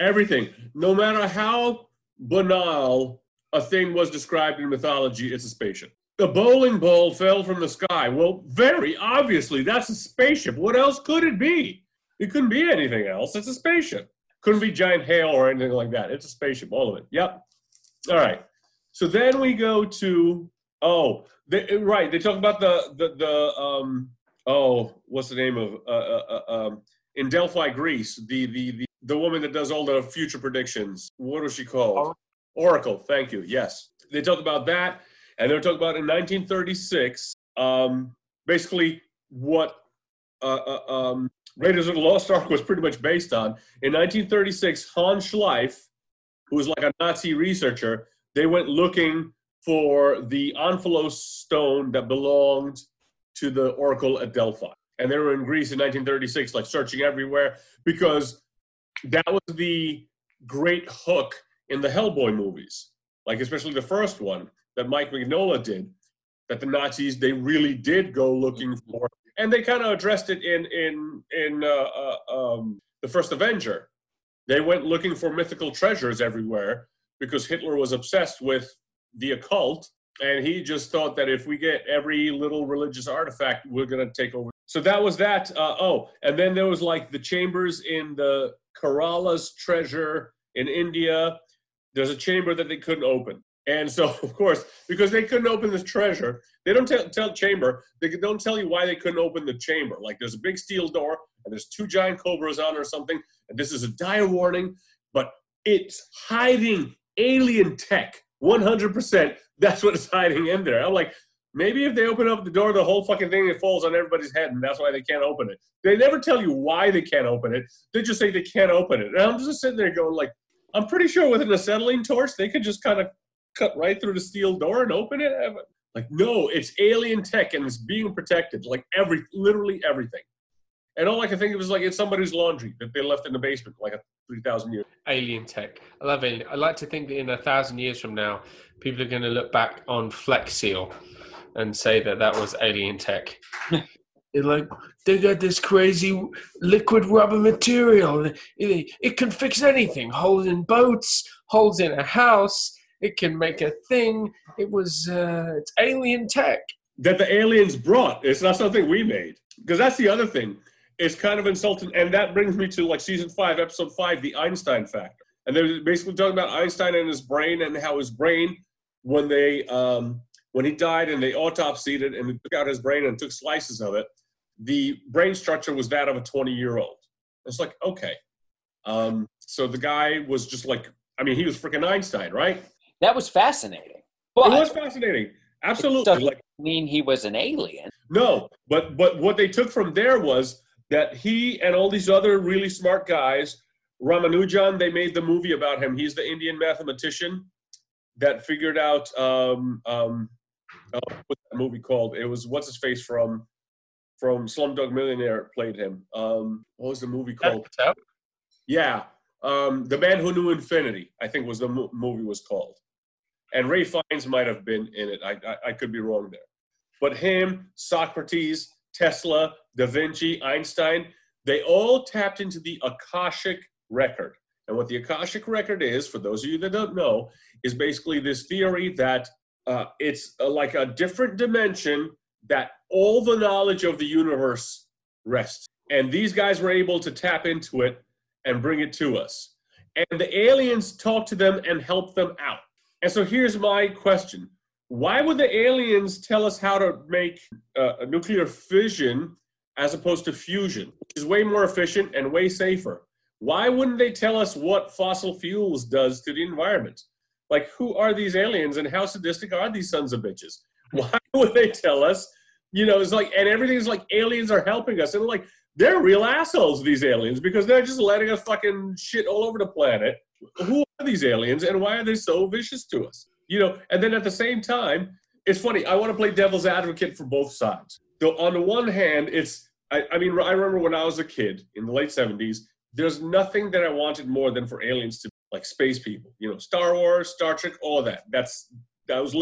Everything, no matter how banal a thing was described in mythology, it's a spaceship. The bowling ball fell from the sky. Well, very obviously, that's a spaceship. What else could it be? It couldn't be anything else. It's a spaceship. Couldn't be giant hail or anything like that. It's a spaceship, all of it. Yep. All right. So then we go to, they talk about what's the name of, in Delphi, Greece, the woman that does all the future predictions. What was she called? Oracle. Thank you. Yes. They talk about that. And they were talking about in 1936, basically what Raiders of the Lost Ark was pretty much based on. In 1936, Hans Schleif, who was like a Nazi researcher, they went looking for the Omphalos stone that belonged to the Oracle at Delphi. And they were in Greece in 1936, like searching everywhere, because that was the great hook in the Hellboy movies, like especially the first one that Mike Mignola did, that the Nazis, they really did go looking for. And they kind of addressed it in The First Avenger. They went looking for mythical treasures everywhere because Hitler was obsessed with the occult. And he just thought that if we get every little religious artifact, we're going to take over. So that was that. And then there was like the chambers in the Kerala's treasure in India. There's a chamber that they couldn't open. And so, of course, because they couldn't open this treasure, they don't tell chamber. They don't tell you why they couldn't open the chamber. Like there's a big steel door and there's two giant cobras on it or something. And this is a dire warning, but it's hiding alien tech. 100%. That's what it's hiding in there. I'm like, maybe if they open up the door, the whole fucking thing, it falls on everybody's head, and that's why they can't open it. They never tell you why they can't open it. They just say they can't open it. And I'm just sitting there going like, I'm pretty sure with an acetylene torch, they could just kind of cut right through the steel door and open it. Like, no, it's alien tech, and it's being protected. Like, literally everything. And all I can think of is like, it's somebody's laundry that they left in the basement, like 3,000 years. Alien tech. I love it. I like to think that in 1,000 years from now, people are going to look back on Flex Seal and say that that was alien tech. They're like, they got this crazy liquid rubber material. It can fix anything. Holes in boats, holes in a house. It can make a thing. It's alien tech. That the aliens brought. It's not something we made. Because that's the other thing. It's kind of insulting, and that brings me to like season 5, episode 5, the Einstein factor. And they're basically talking about Einstein and his brain, and how his brain, when he died and they autopsied it and they took out his brain and took slices of it, the brain structure was that of a 20-year-old. It's like, okay. So the guy was just like, I mean, he was freaking Einstein, right? That was fascinating. It was fascinating. Absolutely. It doesn't mean he was an alien. No, but what they took from there was that he and all these other really smart guys, Ramanujan, they made the movie about him. He's the Indian mathematician that figured out, what's that movie called? It was, what's his face from Slumdog Millionaire played him. What was the movie called? Yeah. The Man Who Knew Infinity, I think was the movie was called. And Ray Fiennes might have been in it. I could be wrong there. But him, Socrates, Tesla, Da Vinci, Einstein, they all tapped into the Akashic Record. And what the Akashic Record is, for those of you that don't know, is basically this theory that it's like a different dimension that all the knowledge of the universe rests. And these guys were able to tap into it and bring it to us. And the aliens talk to them and help them out. And so here's my question. Why would the aliens tell us how to make a nuclear fission as opposed to fusion, which is way more efficient and way safer? Why wouldn't they tell us what fossil fuels does to the environment? Like, who are these aliens and how sadistic are these sons of bitches? Why would they tell us, you know, it's like, and everything's like aliens are helping us. And we're like, they're real assholes, these aliens, because they're just letting us fucking shit all over the planet. who are these aliens and why are they so vicious to us? You know, and then at the same time, it's funny. I want to play devil's advocate for both sides. So on the one hand, it's, I mean, I remember when I was a kid in the late 70s, there's nothing that I wanted more than for aliens to be like space people, you know, Star Wars, Star Trek, all that. I was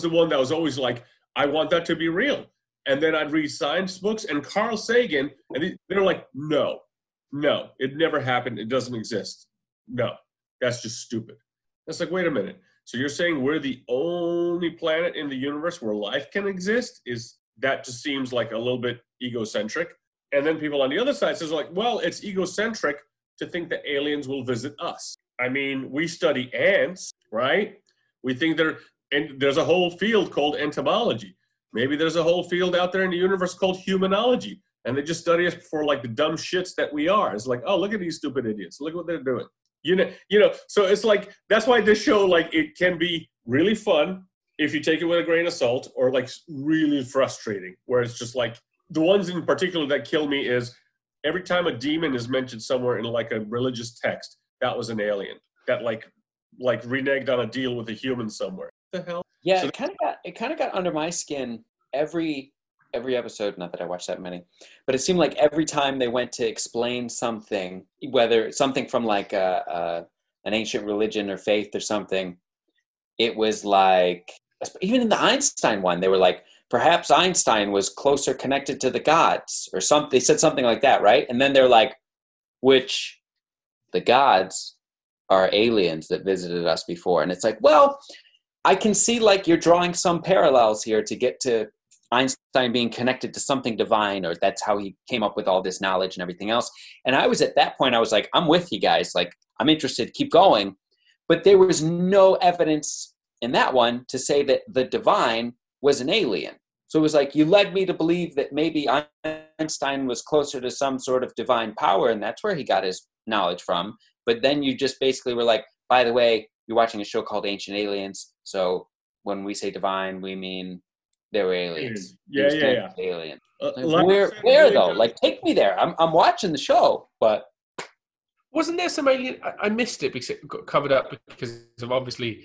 the one that was always like, I want that to be real. And then I'd read science books and Carl Sagan, and they're like, no, it never happened. It doesn't exist. No, that's just stupid. That's like, wait a minute. So you're saying we're the only planet in the universe where life can exist? Is that just seems like a little bit egocentric. And then people on the other side says like, well, it's egocentric to think that aliens will visit us. I mean, we study ants, right? We think there's a whole field called entomology. Maybe there's a whole field out there in the universe called humanology. And they just study us for like the dumb shits that we are. It's like, oh, look at these stupid idiots. Look what they're doing. You know, so it's like, that's why this show, like, it can be really fun if you take it with a grain of salt, or like really frustrating, where it's just like, the ones in particular that kill me is every time a demon is mentioned somewhere in like a religious text, that was an alien that like reneged on a deal with a human somewhere. What the hell? Yeah, so it kind of got under my skin every episode. Not that I watched that many, but it seemed like every time they went to explain something, whether something from like an ancient religion or faith or something, it was like, even in the Einstein one, they were like, perhaps Einstein was closer connected to the gods or something. They said something like that, right? And then they're like, which the gods are aliens that visited us before. And it's like, well, I can see like you're drawing some parallels here to get to Einstein being connected to something divine, or that's how he came up with all this knowledge and everything else. And I was at that point, I was like, I'm with you guys. Like, I'm interested, keep going. But there was no evidence in that one to say that the divine was an alien. So it was like, you led me to believe that maybe Einstein was closer to some sort of divine power, and that's where he got his knowledge from. But then you just basically were like, by the way, you're watching a show called Ancient Aliens, so when we say divine, we mean they were aliens. Yeah. Alien. Like, where though? Like, take me there. I'm watching the show, but wasn't there some alien? I missed it because it got covered up because of obviously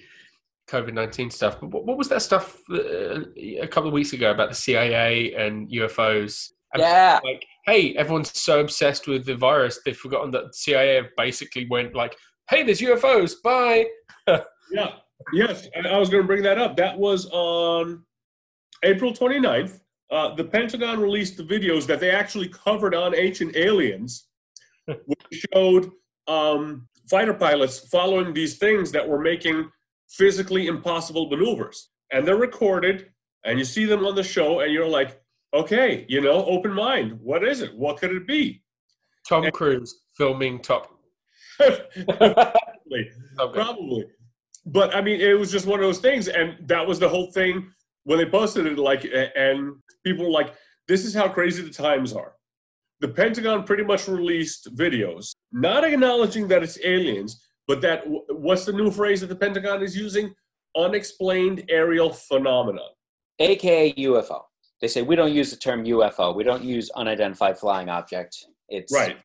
COVID-19 stuff, but what was that stuff a couple of weeks ago about the CIA and UFOs? And yeah. Like, hey, everyone's so obsessed with the virus, they've forgotten that the CIA have basically went like, hey, there's UFOs, bye. Yeah, yes, and I was going to bring that up. That was on April 29th. The Pentagon released the videos that they actually covered on Ancient Aliens, which showed fighter pilots following these things that were making physically impossible maneuvers, and they're recorded, and you see them on the show, and you're like, okay, you know, open mind. What is it? What could it be? Tom Cruise filming Top. Probably. But I mean, it was just one of those things, and that was the whole thing when they posted it. Like, and people were like, "This is how crazy the times are." The Pentagon pretty much released videos, not acknowledging that it's aliens. But that, what's the new phrase that the Pentagon is using? Unexplained aerial phenomena. AKA UFO. They say we don't use the term UFO. We don't use unidentified flying object. It's right.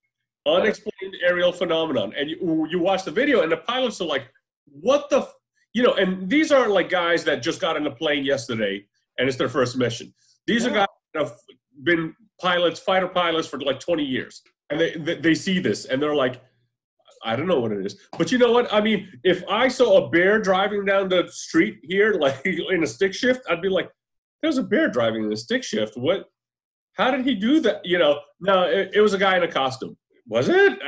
Unexplained aerial phenomenon. And you watch the video and the pilots are like, what the, you know, and these aren't like guys that just got in a plane yesterday and it's their first mission. These are guys that have been pilots, fighter pilots for like 20 years. And they see this and they're like, I don't know what it is, but you know what? I mean, if I saw a bear driving down the street here, like in a stick shift, I'd be like, there's a bear driving in a stick shift. What, how did he do that? You know, no, it was a guy in a costume. Was it?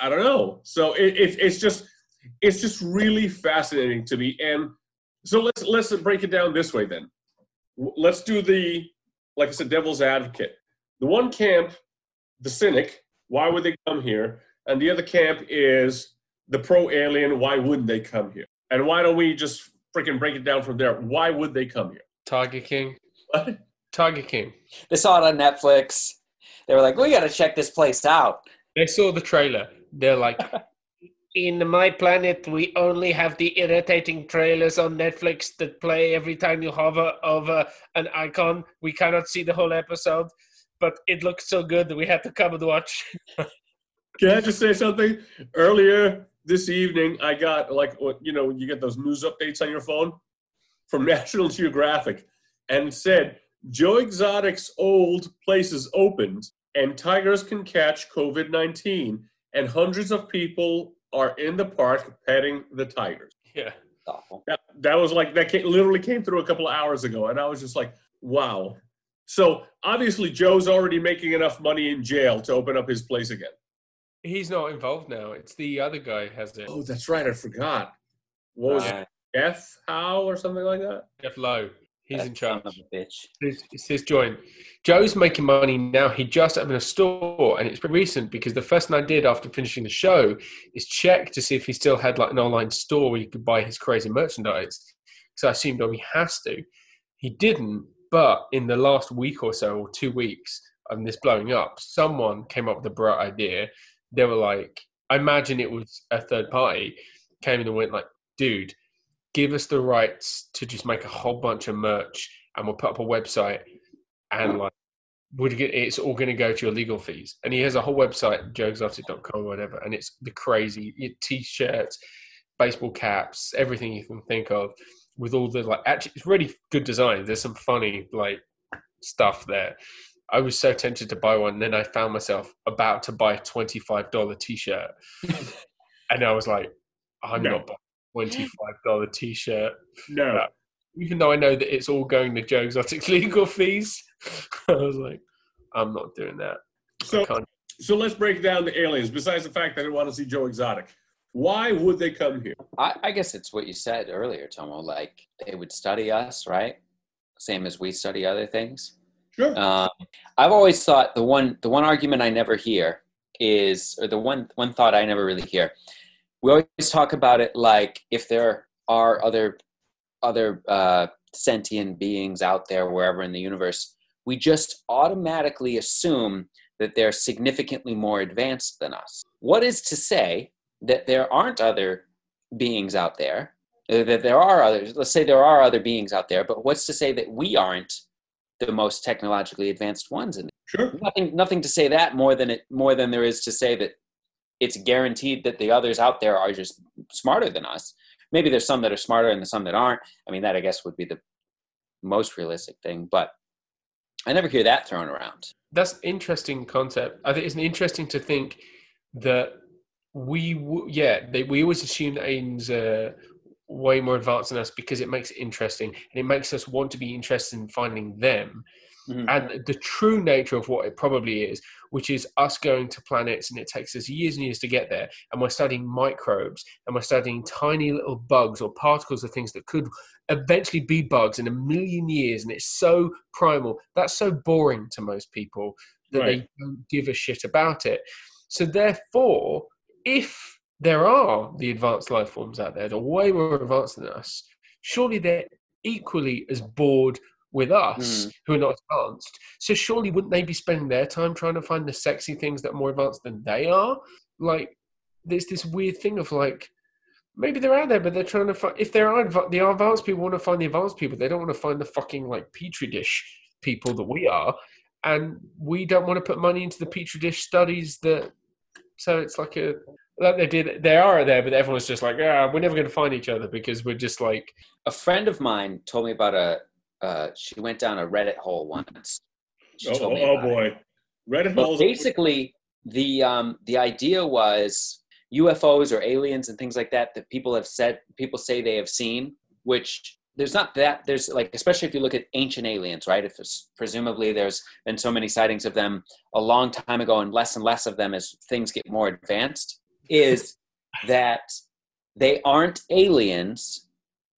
I don't know. So it's just really fascinating to me. And so let's break it down this way then. Let's do the, like I said, devil's advocate. The one camp, the cynic, why would they come here? And the other camp is the pro-alien, why wouldn't they come here? And why don't we just freaking break it down from there? Why would they come here? Tiger King. What? Tiger King. They saw it on Netflix. They were like, we got to check this place out. They saw the trailer. They're like, in my planet, we only have the irritating trailers on Netflix that play every time you hover over an icon. We cannot see the whole episode, but it looks so good that we had to come and watch. Can I just say something? Earlier this evening, I got, like, you know, you get those news updates on your phone from National Geographic, and it said, Joe Exotic's old places opened, and tigers can catch COVID-19, and hundreds of people are in the park petting the tigers. Yeah. That was like, that literally came through a couple of hours ago, and I was just like, wow. So, obviously, Joe's already making enough money in jail to open up his place again. He's not involved now. It's the other guy has it. Oh, that's right. I forgot. What was it? Jeff Howe or something like that? Jeff Lowe. He's in charge. Bitch. It's his joint. Joe's making money now. He just opened a store, and it's pretty recent because the first thing I did after finishing the show is check to see if he still had like an online store where you could buy his crazy merchandise. Because I assumed he has to. He didn't. But in the last week or so, or 2 weeks of this blowing up, someone came up with a bright idea. They were like, I imagine it was a third party, came in and went like, dude, give us the rights to just make a whole bunch of merch and we'll put up a website and like, it's all going to go to your legal fees. And he has a whole website, joeexotic.com or whatever, and it's the crazy T-shirts, baseball caps, everything you can think of. With all the like, actually, it's really good design. There's some funny like stuff there. I was so tempted to buy one, and then I found myself about to buy a $25 T-shirt, and I was like, "I'm not buying a $25 T-shirt." No, even though I know that it's all going to Joe Exotic's legal fees, I was like, "I'm not doing that." So let's break down the aliens. Besides the fact that I want to see Joe Exotic. Why would they come here? I guess it's what you said earlier, Tomo. Like, they would study us, right? Same as we study other things. Sure. I've always thought the one argument I never hear is, or the one thought I never really hear. We always talk about it like if there are other sentient beings out there wherever in the universe, we just automatically assume that they're significantly more advanced than us. What is to say that there aren't other beings out there, that there are others, let's say there are other beings out there, but what's to say that we aren't the most technologically advanced ones in there? Sure. Nothing to say that more than there is to say that it's guaranteed that the others out there are just smarter than us. Maybe there's some that are smarter and there's some that aren't. I mean, that I guess would be the most realistic thing, but I never hear that thrown around. That's an interesting concept. I think it's interesting to think that we always assume that aliens are way more advanced than us because it makes it interesting and it makes us want to be interested in finding them. Mm-hmm. And the true nature of what it probably is, which is us going to planets and it takes us years and years to get there. And we're studying microbes and we're studying tiny little bugs or particles of things that could eventually be bugs in a million years. And it's so primal. That's so boring to most people that they don't give a shit about it. So therefore, if there are the advanced life forms out there, they're way more advanced than us, surely they're equally as bored with us who are not advanced. So surely wouldn't they be spending their time trying to find the sexy things that are more advanced than they are? Like, there's this weird thing of like, maybe they're out there, but they're trying to find, if there are the advanced people want to find the advanced people, they don't want to find the fucking like Petri dish people that we are. And we don't want to put money into the Petri dish studies that, so it's like they did. They are there, but everyone's just like, we're never going to find each other because we're just like. A friend of mine told me about she went down a Reddit hole once. She told me about it. Reddit holes. Basically, the idea was UFOs or aliens and things like that people say they have seen, which there's not that. There's like, especially if you look at Ancient Aliens, right? If presumably there's been so many sightings of them a long time ago and less of them as things get more advanced, is that they aren't aliens.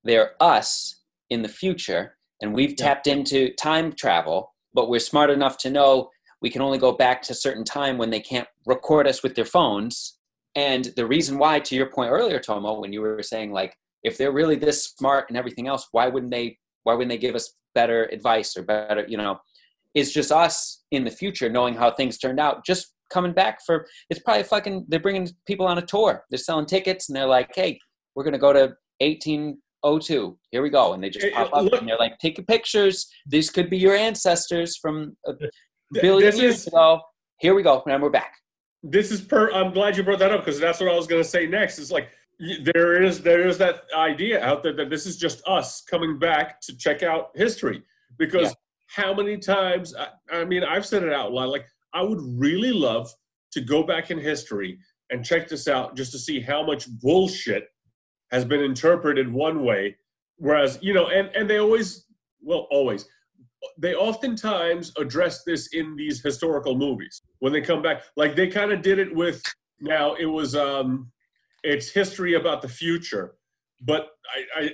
They're us in the future. And we've tapped into time travel, but we're smart enough to know we can only go back to a certain time when they can't record us with their phones. And the reason why, to your point earlier, Tomo, when you were saying like, if they're really this smart and everything else, why wouldn't they give us better advice or better, it's just us in the future knowing how things turned out, just coming back for, it's probably fucking, they're bringing people on a tour. They're selling tickets and they're like, hey, we're going to go to 1802. Here we go. And they just pop up and they're like, take your pictures. These could be your ancestors from a billion years ago. Here we go. And we're back. This is I'm glad you brought that up, because that's what I was going to say next. It's like, there is that idea out there that this is just us coming back to check out history, because how many times, I mean, I've said it out loud, like, I would really love to go back in history and check this out just to see how much bullshit has been interpreted one way. Whereas, you know, and they always, they oftentimes address this in these historical movies when they come back. Like, they kind of did it with, now it was, it's history about the future. But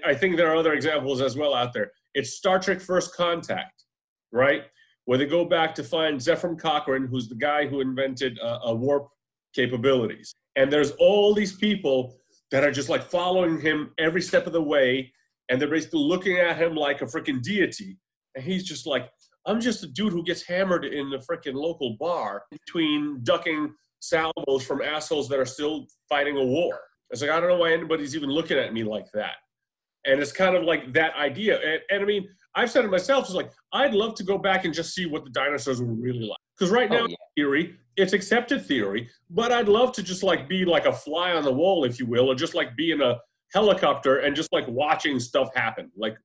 I think there are other examples as well out there. It's Star Trek First Contact, right? Where they go back to find Zefram Cochrane, who's the guy who invented warp capabilities. And there's all these people that are just like following him every step of the way. And they're basically looking at him like a freaking deity. And he's just like, I'm just a dude who gets hammered in the freaking local bar between ducking salvos from assholes that are still fighting a war. It's like, I don't know why anybody's even looking at me like that. And it's kind of like that idea. And I mean, I've said it myself. It's like, I'd love to go back and just see what the dinosaurs were really like. Because right now, theory, it's accepted theory. But I'd love to just like be like a fly on the wall, if you will, or just like be in a helicopter and just like watching stuff happen. Like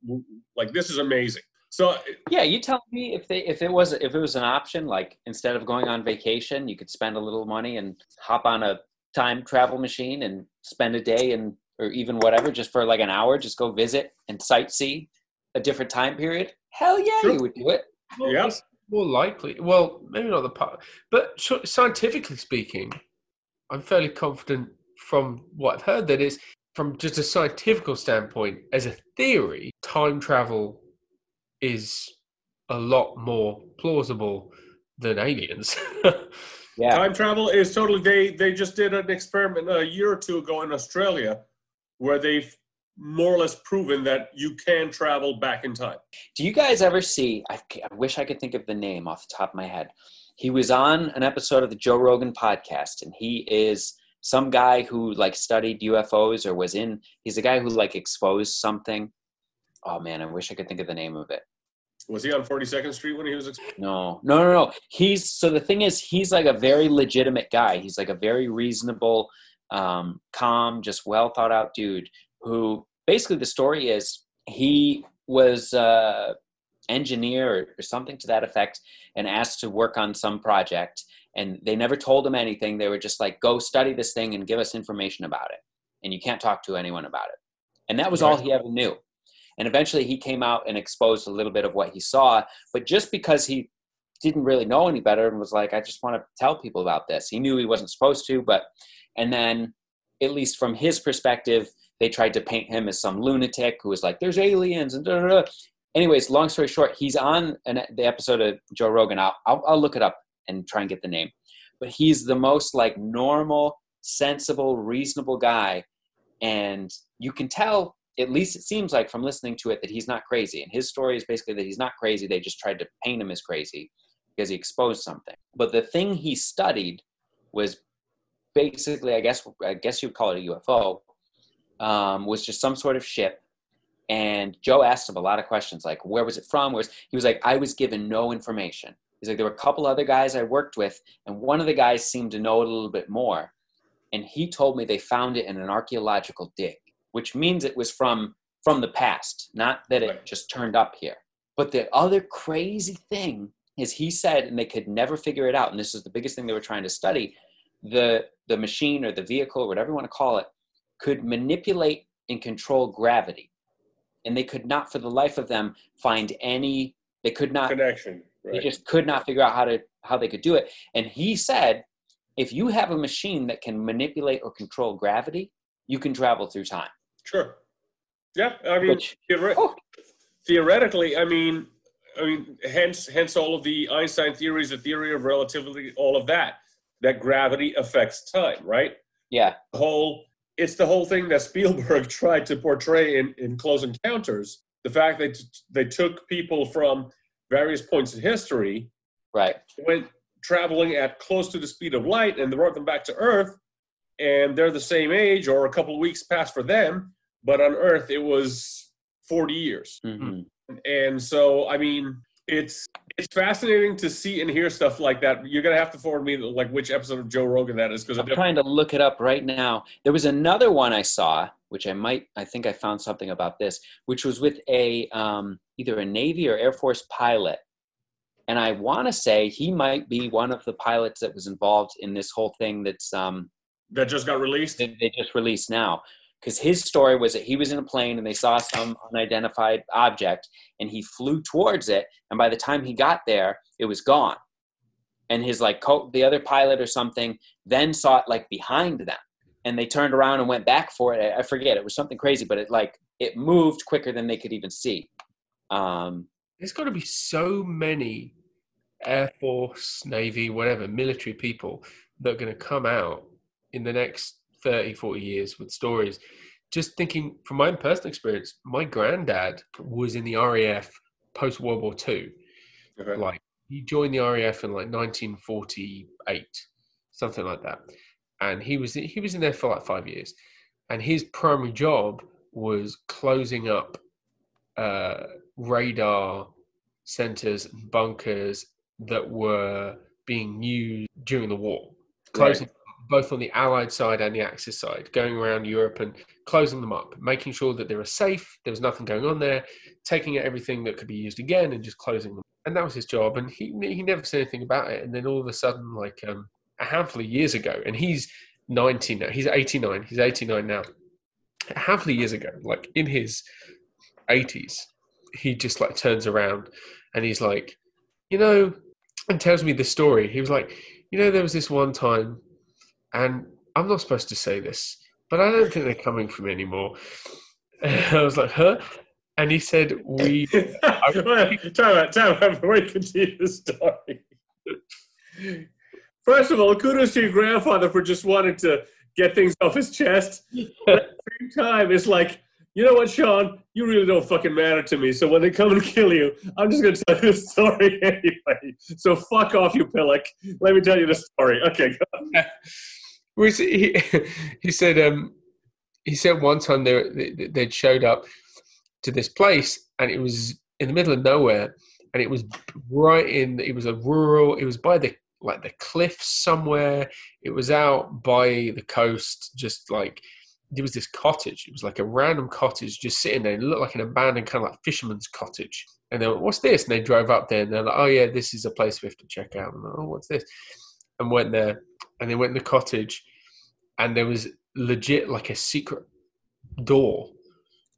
this is amazing. So yeah, you tell me if it was an option, like instead of going on vacation, you could spend a little money and hop on a time travel machine and spend a day and or even whatever, just for like an hour, just go visit and sightsee a different time period. Hell yeah, sure. You would do it. Well, yeah, more likely. Well, maybe not the part, but scientifically speaking, I'm fairly confident from what I've heard that is from just a scientific standpoint, as a theory, time travel is a lot more plausible than aliens. Yeah, time travel is totally. They just did an experiment a year or two ago in Australia where they've more or less proven that you can travel back in time. Do you guys ever see, I wish I could think of the name off the top of my head. He was on an episode of the Joe Rogan podcast, and he is some guy who like studied UFOs or he's a guy who like exposed something. Oh man, I wish I could think of the name of it. Was he on 42nd Street when he was? No. So the thing is, he's like a very legitimate guy. He's like a very reasonable, calm, just well thought out dude who basically the story is he was engineer or something to that effect and asked to work on some project. And they never told him anything. They were just like, go study this thing and give us information about it. And you can't talk to anyone about it. And that was all he ever knew. And eventually he came out and exposed a little bit of what he saw. But just because he didn't really know any better and was like, I just want to tell people about this. He knew he wasn't supposed to. And then, at least from his perspective, they tried to paint him as some lunatic who was like, there's aliens and da, da, da. Anyways, long story short, he's on the episode of Joe Rogan. I'll look it up and try and get the name. But he's the most like normal, sensible, reasonable guy. And you can tell, at least it seems like from listening to it, that he's not crazy. And his story is basically that he's not crazy. They just tried to paint him as crazy because he exposed something. But the thing he studied was basically, I guess you'd call it a UFO, was just some sort of ship. And Joe asked him a lot of questions, like, where was it from? He was like, I was given no information. He's like, there were a couple other guys I worked with, and one of the guys seemed to know it a little bit more. And he told me they found it in an archaeological dig, which means it was from the past, not that it just turned up here. But the other crazy thing is he said, and they could never figure it out, and this is the biggest thing they were trying to study, the machine or the vehicle, whatever you want to call it, could manipulate and control gravity. And they could not, for the life of them, find any, they could not. Connection. Right. They just could not figure out how they could do it. And he said, if you have a machine that can manipulate or control gravity, you can travel through time. Sure. Yeah, I mean, theoretically, I mean, hence all of the Einstein theories, the theory of relativity, all of that gravity affects time, right? Yeah. It's the whole thing that Spielberg tried to portray in Close Encounters. The fact that they took people from various points in history, right, went traveling at close to the speed of light, and they brought them back to Earth, and they're the same age, or a couple of weeks passed for them, but on Earth it was 40 years. Mm-hmm. And so, I mean, It's fascinating to see and hear stuff like that. You're going to have to forward me like which episode of Joe Rogan that is, because I'm trying to look it up right now. There was another one I saw, which I think I found something about this, which was with a either a Navy or Air Force pilot. And I want to say he might be one of the pilots that was involved in this whole thing that's that just got released. They just released now. Because his story was that he was in a plane and they saw some unidentified object and he flew towards it. And by the time he got there, it was gone. And his like coat, the other pilot or something, then saw it like behind them and they turned around and went back for it. I forget. It was something crazy, but it moved quicker than they could even see. There's got to be so many Air Force, Navy, whatever, military people that are going to come out in the next 30, 40 years with stories. Just thinking from my own personal experience, my granddad was in the RAF post-World War II. Okay. Like he joined the RAF in like 1948, something like that. And he was in there for like 5 years. And his primary job was closing up radar centers, bunkers that were being used during the war. Closing right. Both on the Allied side and the Axis side, going around Europe and closing them up, making sure that they were safe, there was nothing going on there, taking out everything that could be used again and just closing them. And that was his job, and he never said anything about it. And then all of a sudden, like a handful of years ago, and he's 89 now. A handful of years ago, like in his 80s, he just like turns around and he's like, you know, and tells me the story. He was like, you know, there was this one time, and I'm not supposed to say this, but I don't think they're coming from me anymore. And I was like, huh? And he said, Time out before you continue the story. First of all, kudos to your grandfather for just wanting to get things off his chest. But at the same time, it's like, you know what, Sean? You really don't fucking matter to me. So when they come and kill you, I'm just going to tell you the story anyway. So fuck off, you pillock. Let me tell you the story. Okay, go on. He said one time they'd showed up to this place and it was in the middle of nowhere and it was by the cliffs somewhere. It was out by the coast, just like, there was this cottage. It was like a random cottage just sitting there. It looked like an abandoned kind of like fisherman's cottage. And they went, what's this? And they drove up there and they're like, oh yeah, this is a place we have to check out. And oh, what's this? And went there and they went in the cottage and there was legit like a secret door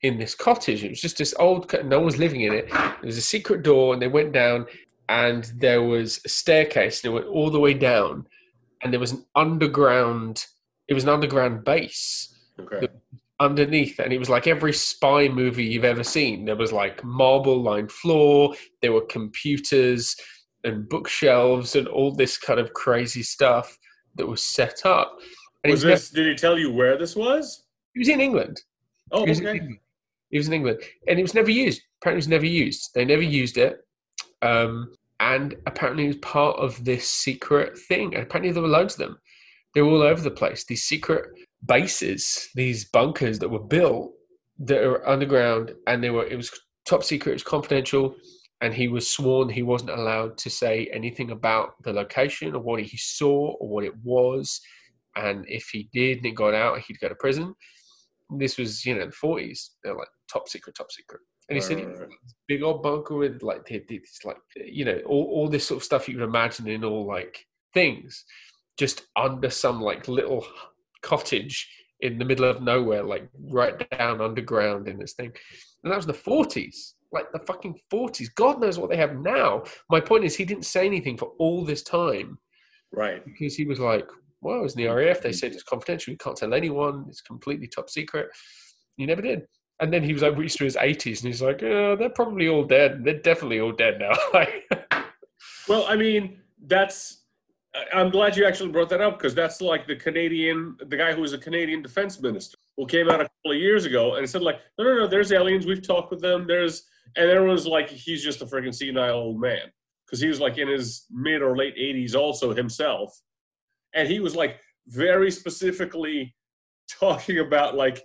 in this cottage. It was just this old, no one was living in it. There was a secret door and they went down and there was a staircase and it went all the way down and there was an underground base. Okay. Underneath, and it was like every spy movie you've ever seen. There was like marble lined floor, there were computers and bookshelves and all this kind of crazy stuff that was set up. And did he tell you where this was? He was in England. Oh, okay. He was in England and it was never used. Apparently it was never used. They never used it. And apparently it was part of this secret thing. And apparently there were loads of them. They were all over the place. These secret bases, these bunkers that were built that are underground, and it was top secret, it was confidential, and he was sworn he wasn't allowed to say anything about the location or what he saw or what it was, and if he did and it got out, he'd go to prison. This was, you know, the 40s. They're like top secret. And he said he was like this big old bunker with like this, like, you know, all this sort of stuff you can imagine in all like things, just under some like little cottage in the middle of nowhere, like right down underground in this thing. And that was the 40s, like the fucking 40s. God knows what they have now. My point is, he didn't say anything for all this time, right? Because he was like, well, it was in the RAF, they said it's confidential, you can't tell anyone, it's completely top secret. You never did. And then he was like, reached through his 80s and he's like, oh, they're probably all dead, they're definitely all dead now. Well, I mean, that's, I'm glad you actually brought that up, because that's like the guy who was a Canadian defense minister, who came out a couple of years ago and said like, no, there's aliens, we've talked with them, and everyone's like, he's just a freaking senile old man. Because he was like in his mid or late 80s also himself. And he was like very specifically talking about like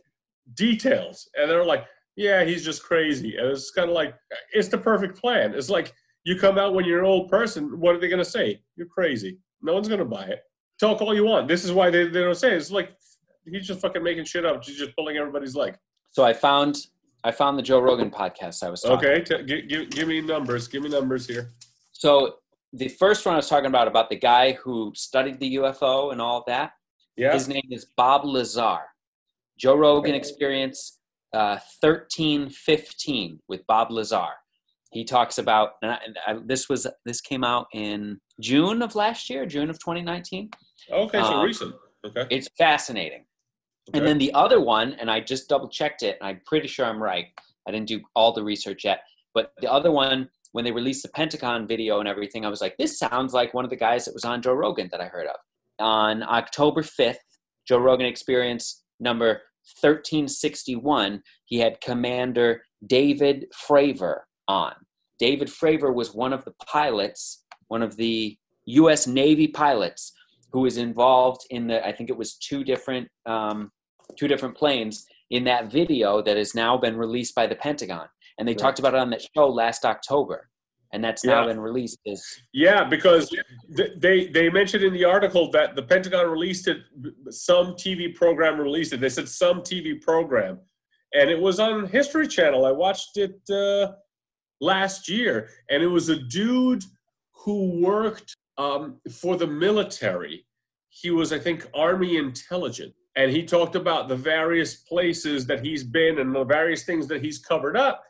details. And they're like, yeah, he's just crazy. And it's kind of like, it's the perfect plan. It's like, You come out when you're an old person, what are they going to say? You're crazy. No one's going to buy it. Talk all you want. This is why they don't say it. It's like he's just fucking making shit up. He's just pulling everybody's leg. So I found the Joe Rogan podcast I was talking about. Okay, give me numbers. Give me numbers here. So the first one I was talking about the guy who studied the UFO and all that. Yeah. His name is Bob Lazar. Joe Rogan Experience 1315 with Bob Lazar. He talks about, this came out in June of last year, June of 2019. Okay, so recent. Okay. It's fascinating. Okay. And then the other one, and I just double checked it, and I'm pretty sure I'm right. I didn't do all the research yet. But the other one, when they released the Pentagon video and everything, I was like, this sounds like one of the guys that was on Joe Rogan that I heard of. On October 5th, Joe Rogan Experience number 1361, he had Commander David Fravor on. David Fravor was one of the pilots, one of the U.S. Navy pilots who was involved in the, I think it was two different planes in that video that has now been released by the Pentagon. And they talked about it on that show last October. And that's now been released. Because they mentioned in the article that the Pentagon released it, some TV program released it. They said some TV program. And it was on History Channel. I watched it last year. And it was a dude who worked for the military. He was, I think, Army intelligence. And he talked about the various places that he's been and the various things that he's covered up.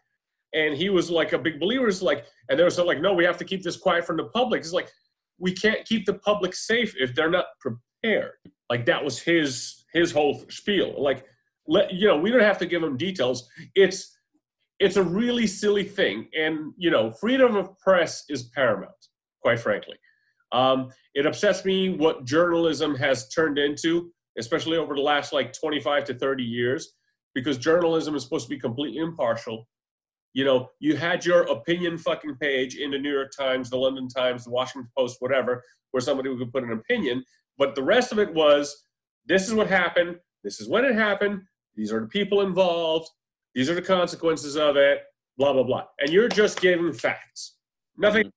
And he was like a big believer. It's like, and they were like, no, we have to keep this quiet from the public. It's like, we can't keep the public safe if they're not prepared. Like that was his whole spiel. Like, we don't have to give them details. It's a really silly thing. And, freedom of press is paramount, quite frankly. It upsets me what journalism has turned into, especially over the last 25 to 30 years, because journalism is supposed to be completely impartial. You had your opinion fucking page in the New York Times, the London Times, the Washington Post, whatever, where somebody would put an opinion. But the rest of it was, this is what happened. This is when it happened. These are the people involved. These are the consequences of it, blah, blah, blah. And you're just giving facts. Nothing.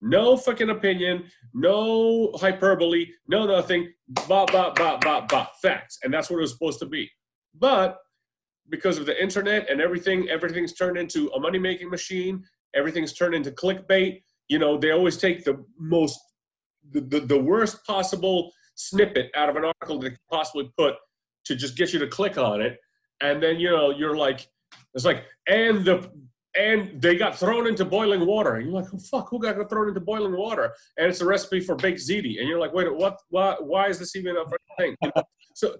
No fucking opinion, no hyperbole, no nothing, blah, blah, blah, blah, blah, facts. And that's what it was supposed to be. But because of the internet and everything's turned into a money-making machine, everything's turned into clickbait, they always take the worst possible snippet out of an article they could possibly put to just get you to click on it. And then, you're like, it's like, and they got thrown into boiling water. And you're like, oh, fuck, who got thrown into boiling water? And it's a recipe for baked ziti. And you're like, wait, what? Why is this even a thing? So,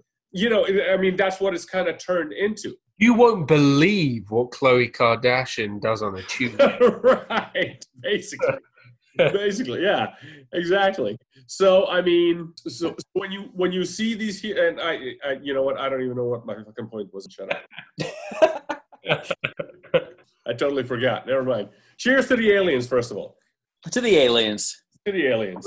that's what it's kind of turned into. You won't believe what Khloe Kardashian does on a Tuesday. Right, basically. Yeah, exactly. So, so when you see these here, and I you know what? I don't even know what my fucking point was. Shut up. I totally forgot. Never mind. Cheers to the aliens, first of all. To the aliens. And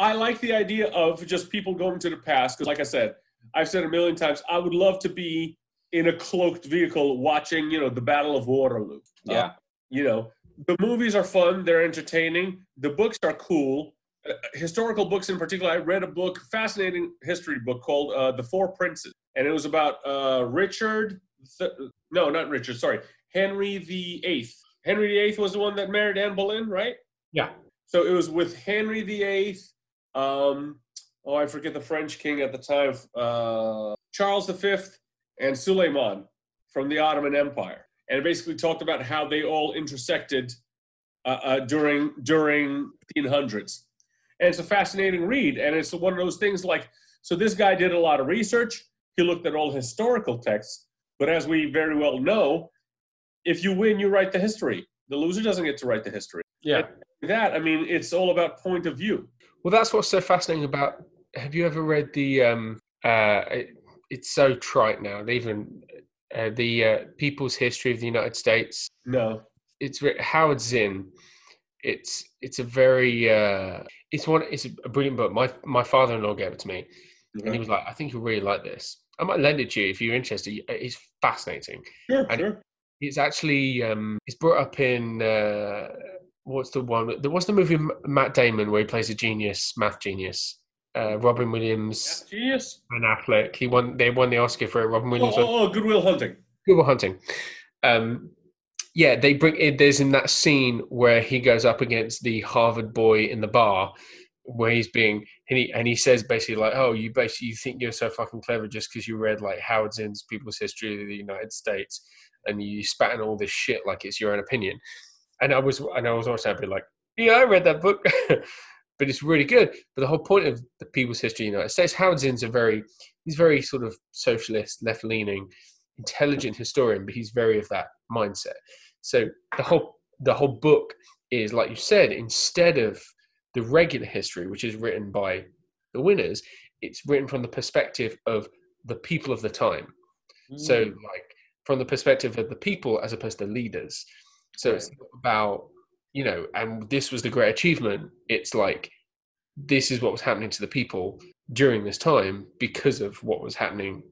I like the idea of just people going to the past because, like I said, I've said a million times, I would love to be in a cloaked vehicle watching, the Battle of Waterloo. Yeah. The movies are fun. They're entertaining. The books are cool. Historical books in particular. I read a book, fascinating history book called The Four Princes. And it was about Henry VIII. Henry VIII was the one that married Anne Boleyn, right? Yeah. So it was with Henry VIII. I forget the French king at the time. Charles V and Suleiman from the Ottoman Empire. And it basically talked about how they all intersected during the 1800s. And it's a fascinating read. And it's one of those things so this guy did a lot of research. He looked at all historical texts. But as we very well know, if you win, you write the history. The loser doesn't get to write the history. Yeah. And that, it's all about point of view. Well, that's what's so fascinating about, have you ever read the, it's so trite now, even the People's History of the United States? No. It's Howard Zinn. It's a very, it's a brilliant book. My father-in-law gave it to me. Mm-hmm. And he was like, I think you'll really like this. I might lend it to you if you're interested. It's fascinating. Sure. It's actually it's brought up in what's the one? There was the movie Matt Damon where he plays a genius, math genius. Robin Williams, yes, Ben Affleck. They won the Oscar for it. Robin Williams. Good Will Hunting. Good Will Hunting. Yeah, they bring it. There's in that scene where he goes up against the Harvard boy in the bar, where he's being and he says basically like, "Oh, you think you're so fucking clever just because you read like Howard Zinn's People's History of the United States, and you spat in all this shit like it's your own opinion." And I was also happy like, "Yeah, I read that book." But it's really good. But the whole point of the People's History of the United States, Howard Zinn's he's very sort of socialist, left-leaning, intelligent historian, but he's very of that mindset. So the whole book is, like you said, instead of the regular history, which is written by the winners, it's written from the perspective of the people of the time. Mm. So like from the perspective of the people as opposed to leaders. So It's about... you know, and this was the great achievement. It's like, this is what was happening to the people during this time because of what was happening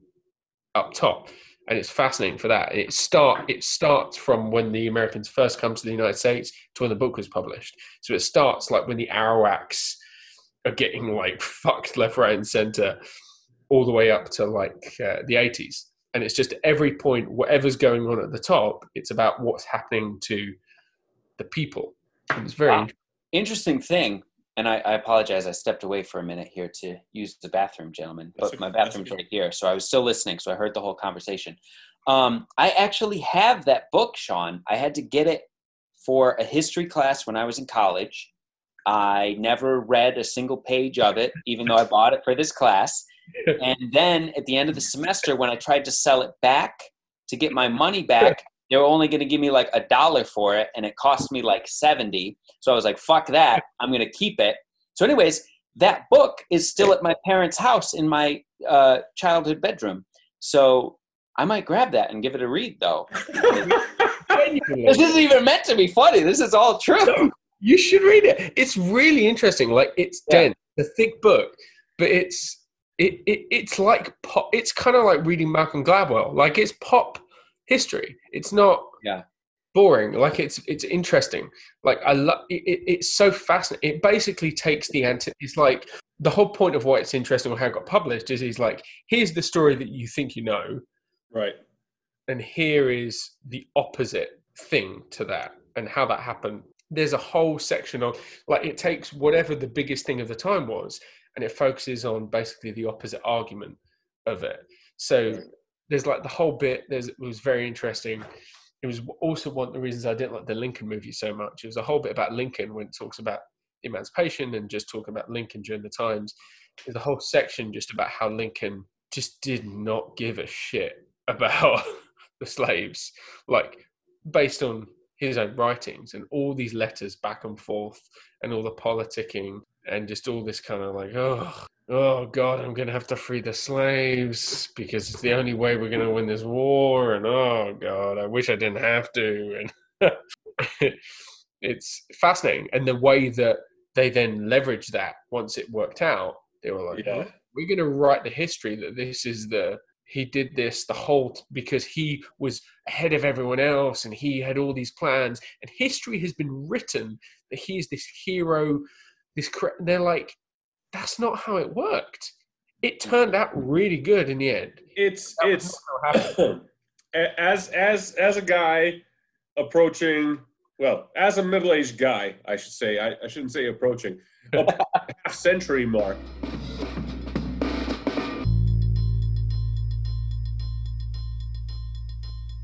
up top. And it's fascinating for that. It starts from when the Americans first come to the United States to when the book was published. So it starts like when the Arawaks are getting like fucked left, right and center all the way up to like the 80s. And it's just every point, whatever's going on at the top, it's about what's happening to the people. It was very interesting thing. And I apologize. I stepped away for a minute here to use the bathroom, gentlemen, but my bathroom's right here. So I was still listening. So I heard the whole conversation. I actually have that book, Sean. I had to get it for a history class when I was in college. I never read a single page of it, even though I bought it for this class. And then at the end of the semester, when I tried to sell it back to get my money back, they were only going to give me like $1 for it, and it cost me like $70. So I was like, fuck that. I'm going to keep it. So anyways, that book is still at my parents' house in my childhood bedroom. So I might grab that and give it a read, though. This isn't even meant to be funny. This is all true. No, you should read it. It's really interesting. Like, it's dense, a thick book, but it's like pop. It's kind of like reading Malcolm Gladwell. Like, it's pop history. It's not boring. Like it's interesting. Like I love it. It's so fascinating. It basically takes the it's like the whole point of why it's interesting or how it got published is he's like, here's the story that you think you know, right? And here is the opposite thing to that and how that happened. There's a whole section on like it takes whatever the biggest thing of the time was and it focuses on basically the opposite argument of it. So there's like the whole bit. It was very interesting. It was also one of the reasons I didn't like the Lincoln movie so much. It was a whole bit about Lincoln when it talks about emancipation and just talking about Lincoln during the times. There's a whole section just about how Lincoln just did not give a shit about the slaves, like based on his own writings and all these letters back and forth and all the politicking and just all this kind of like, oh God, I'm going to have to free the slaves because it's the only way we're going to win this war. And oh God, I wish I didn't have to. And it's fascinating. And the way that they then leverage that once it worked out, they were like, yeah, we're going to write the history that this is he did this the whole, because he was ahead of everyone else and he had all these plans and history has been written that he is this hero, they're like, that's not how it worked. It turned out really good in the end. It's as a guy approaching, well, as a middle-aged guy, I should say, I shouldn't say approaching, a half century mark.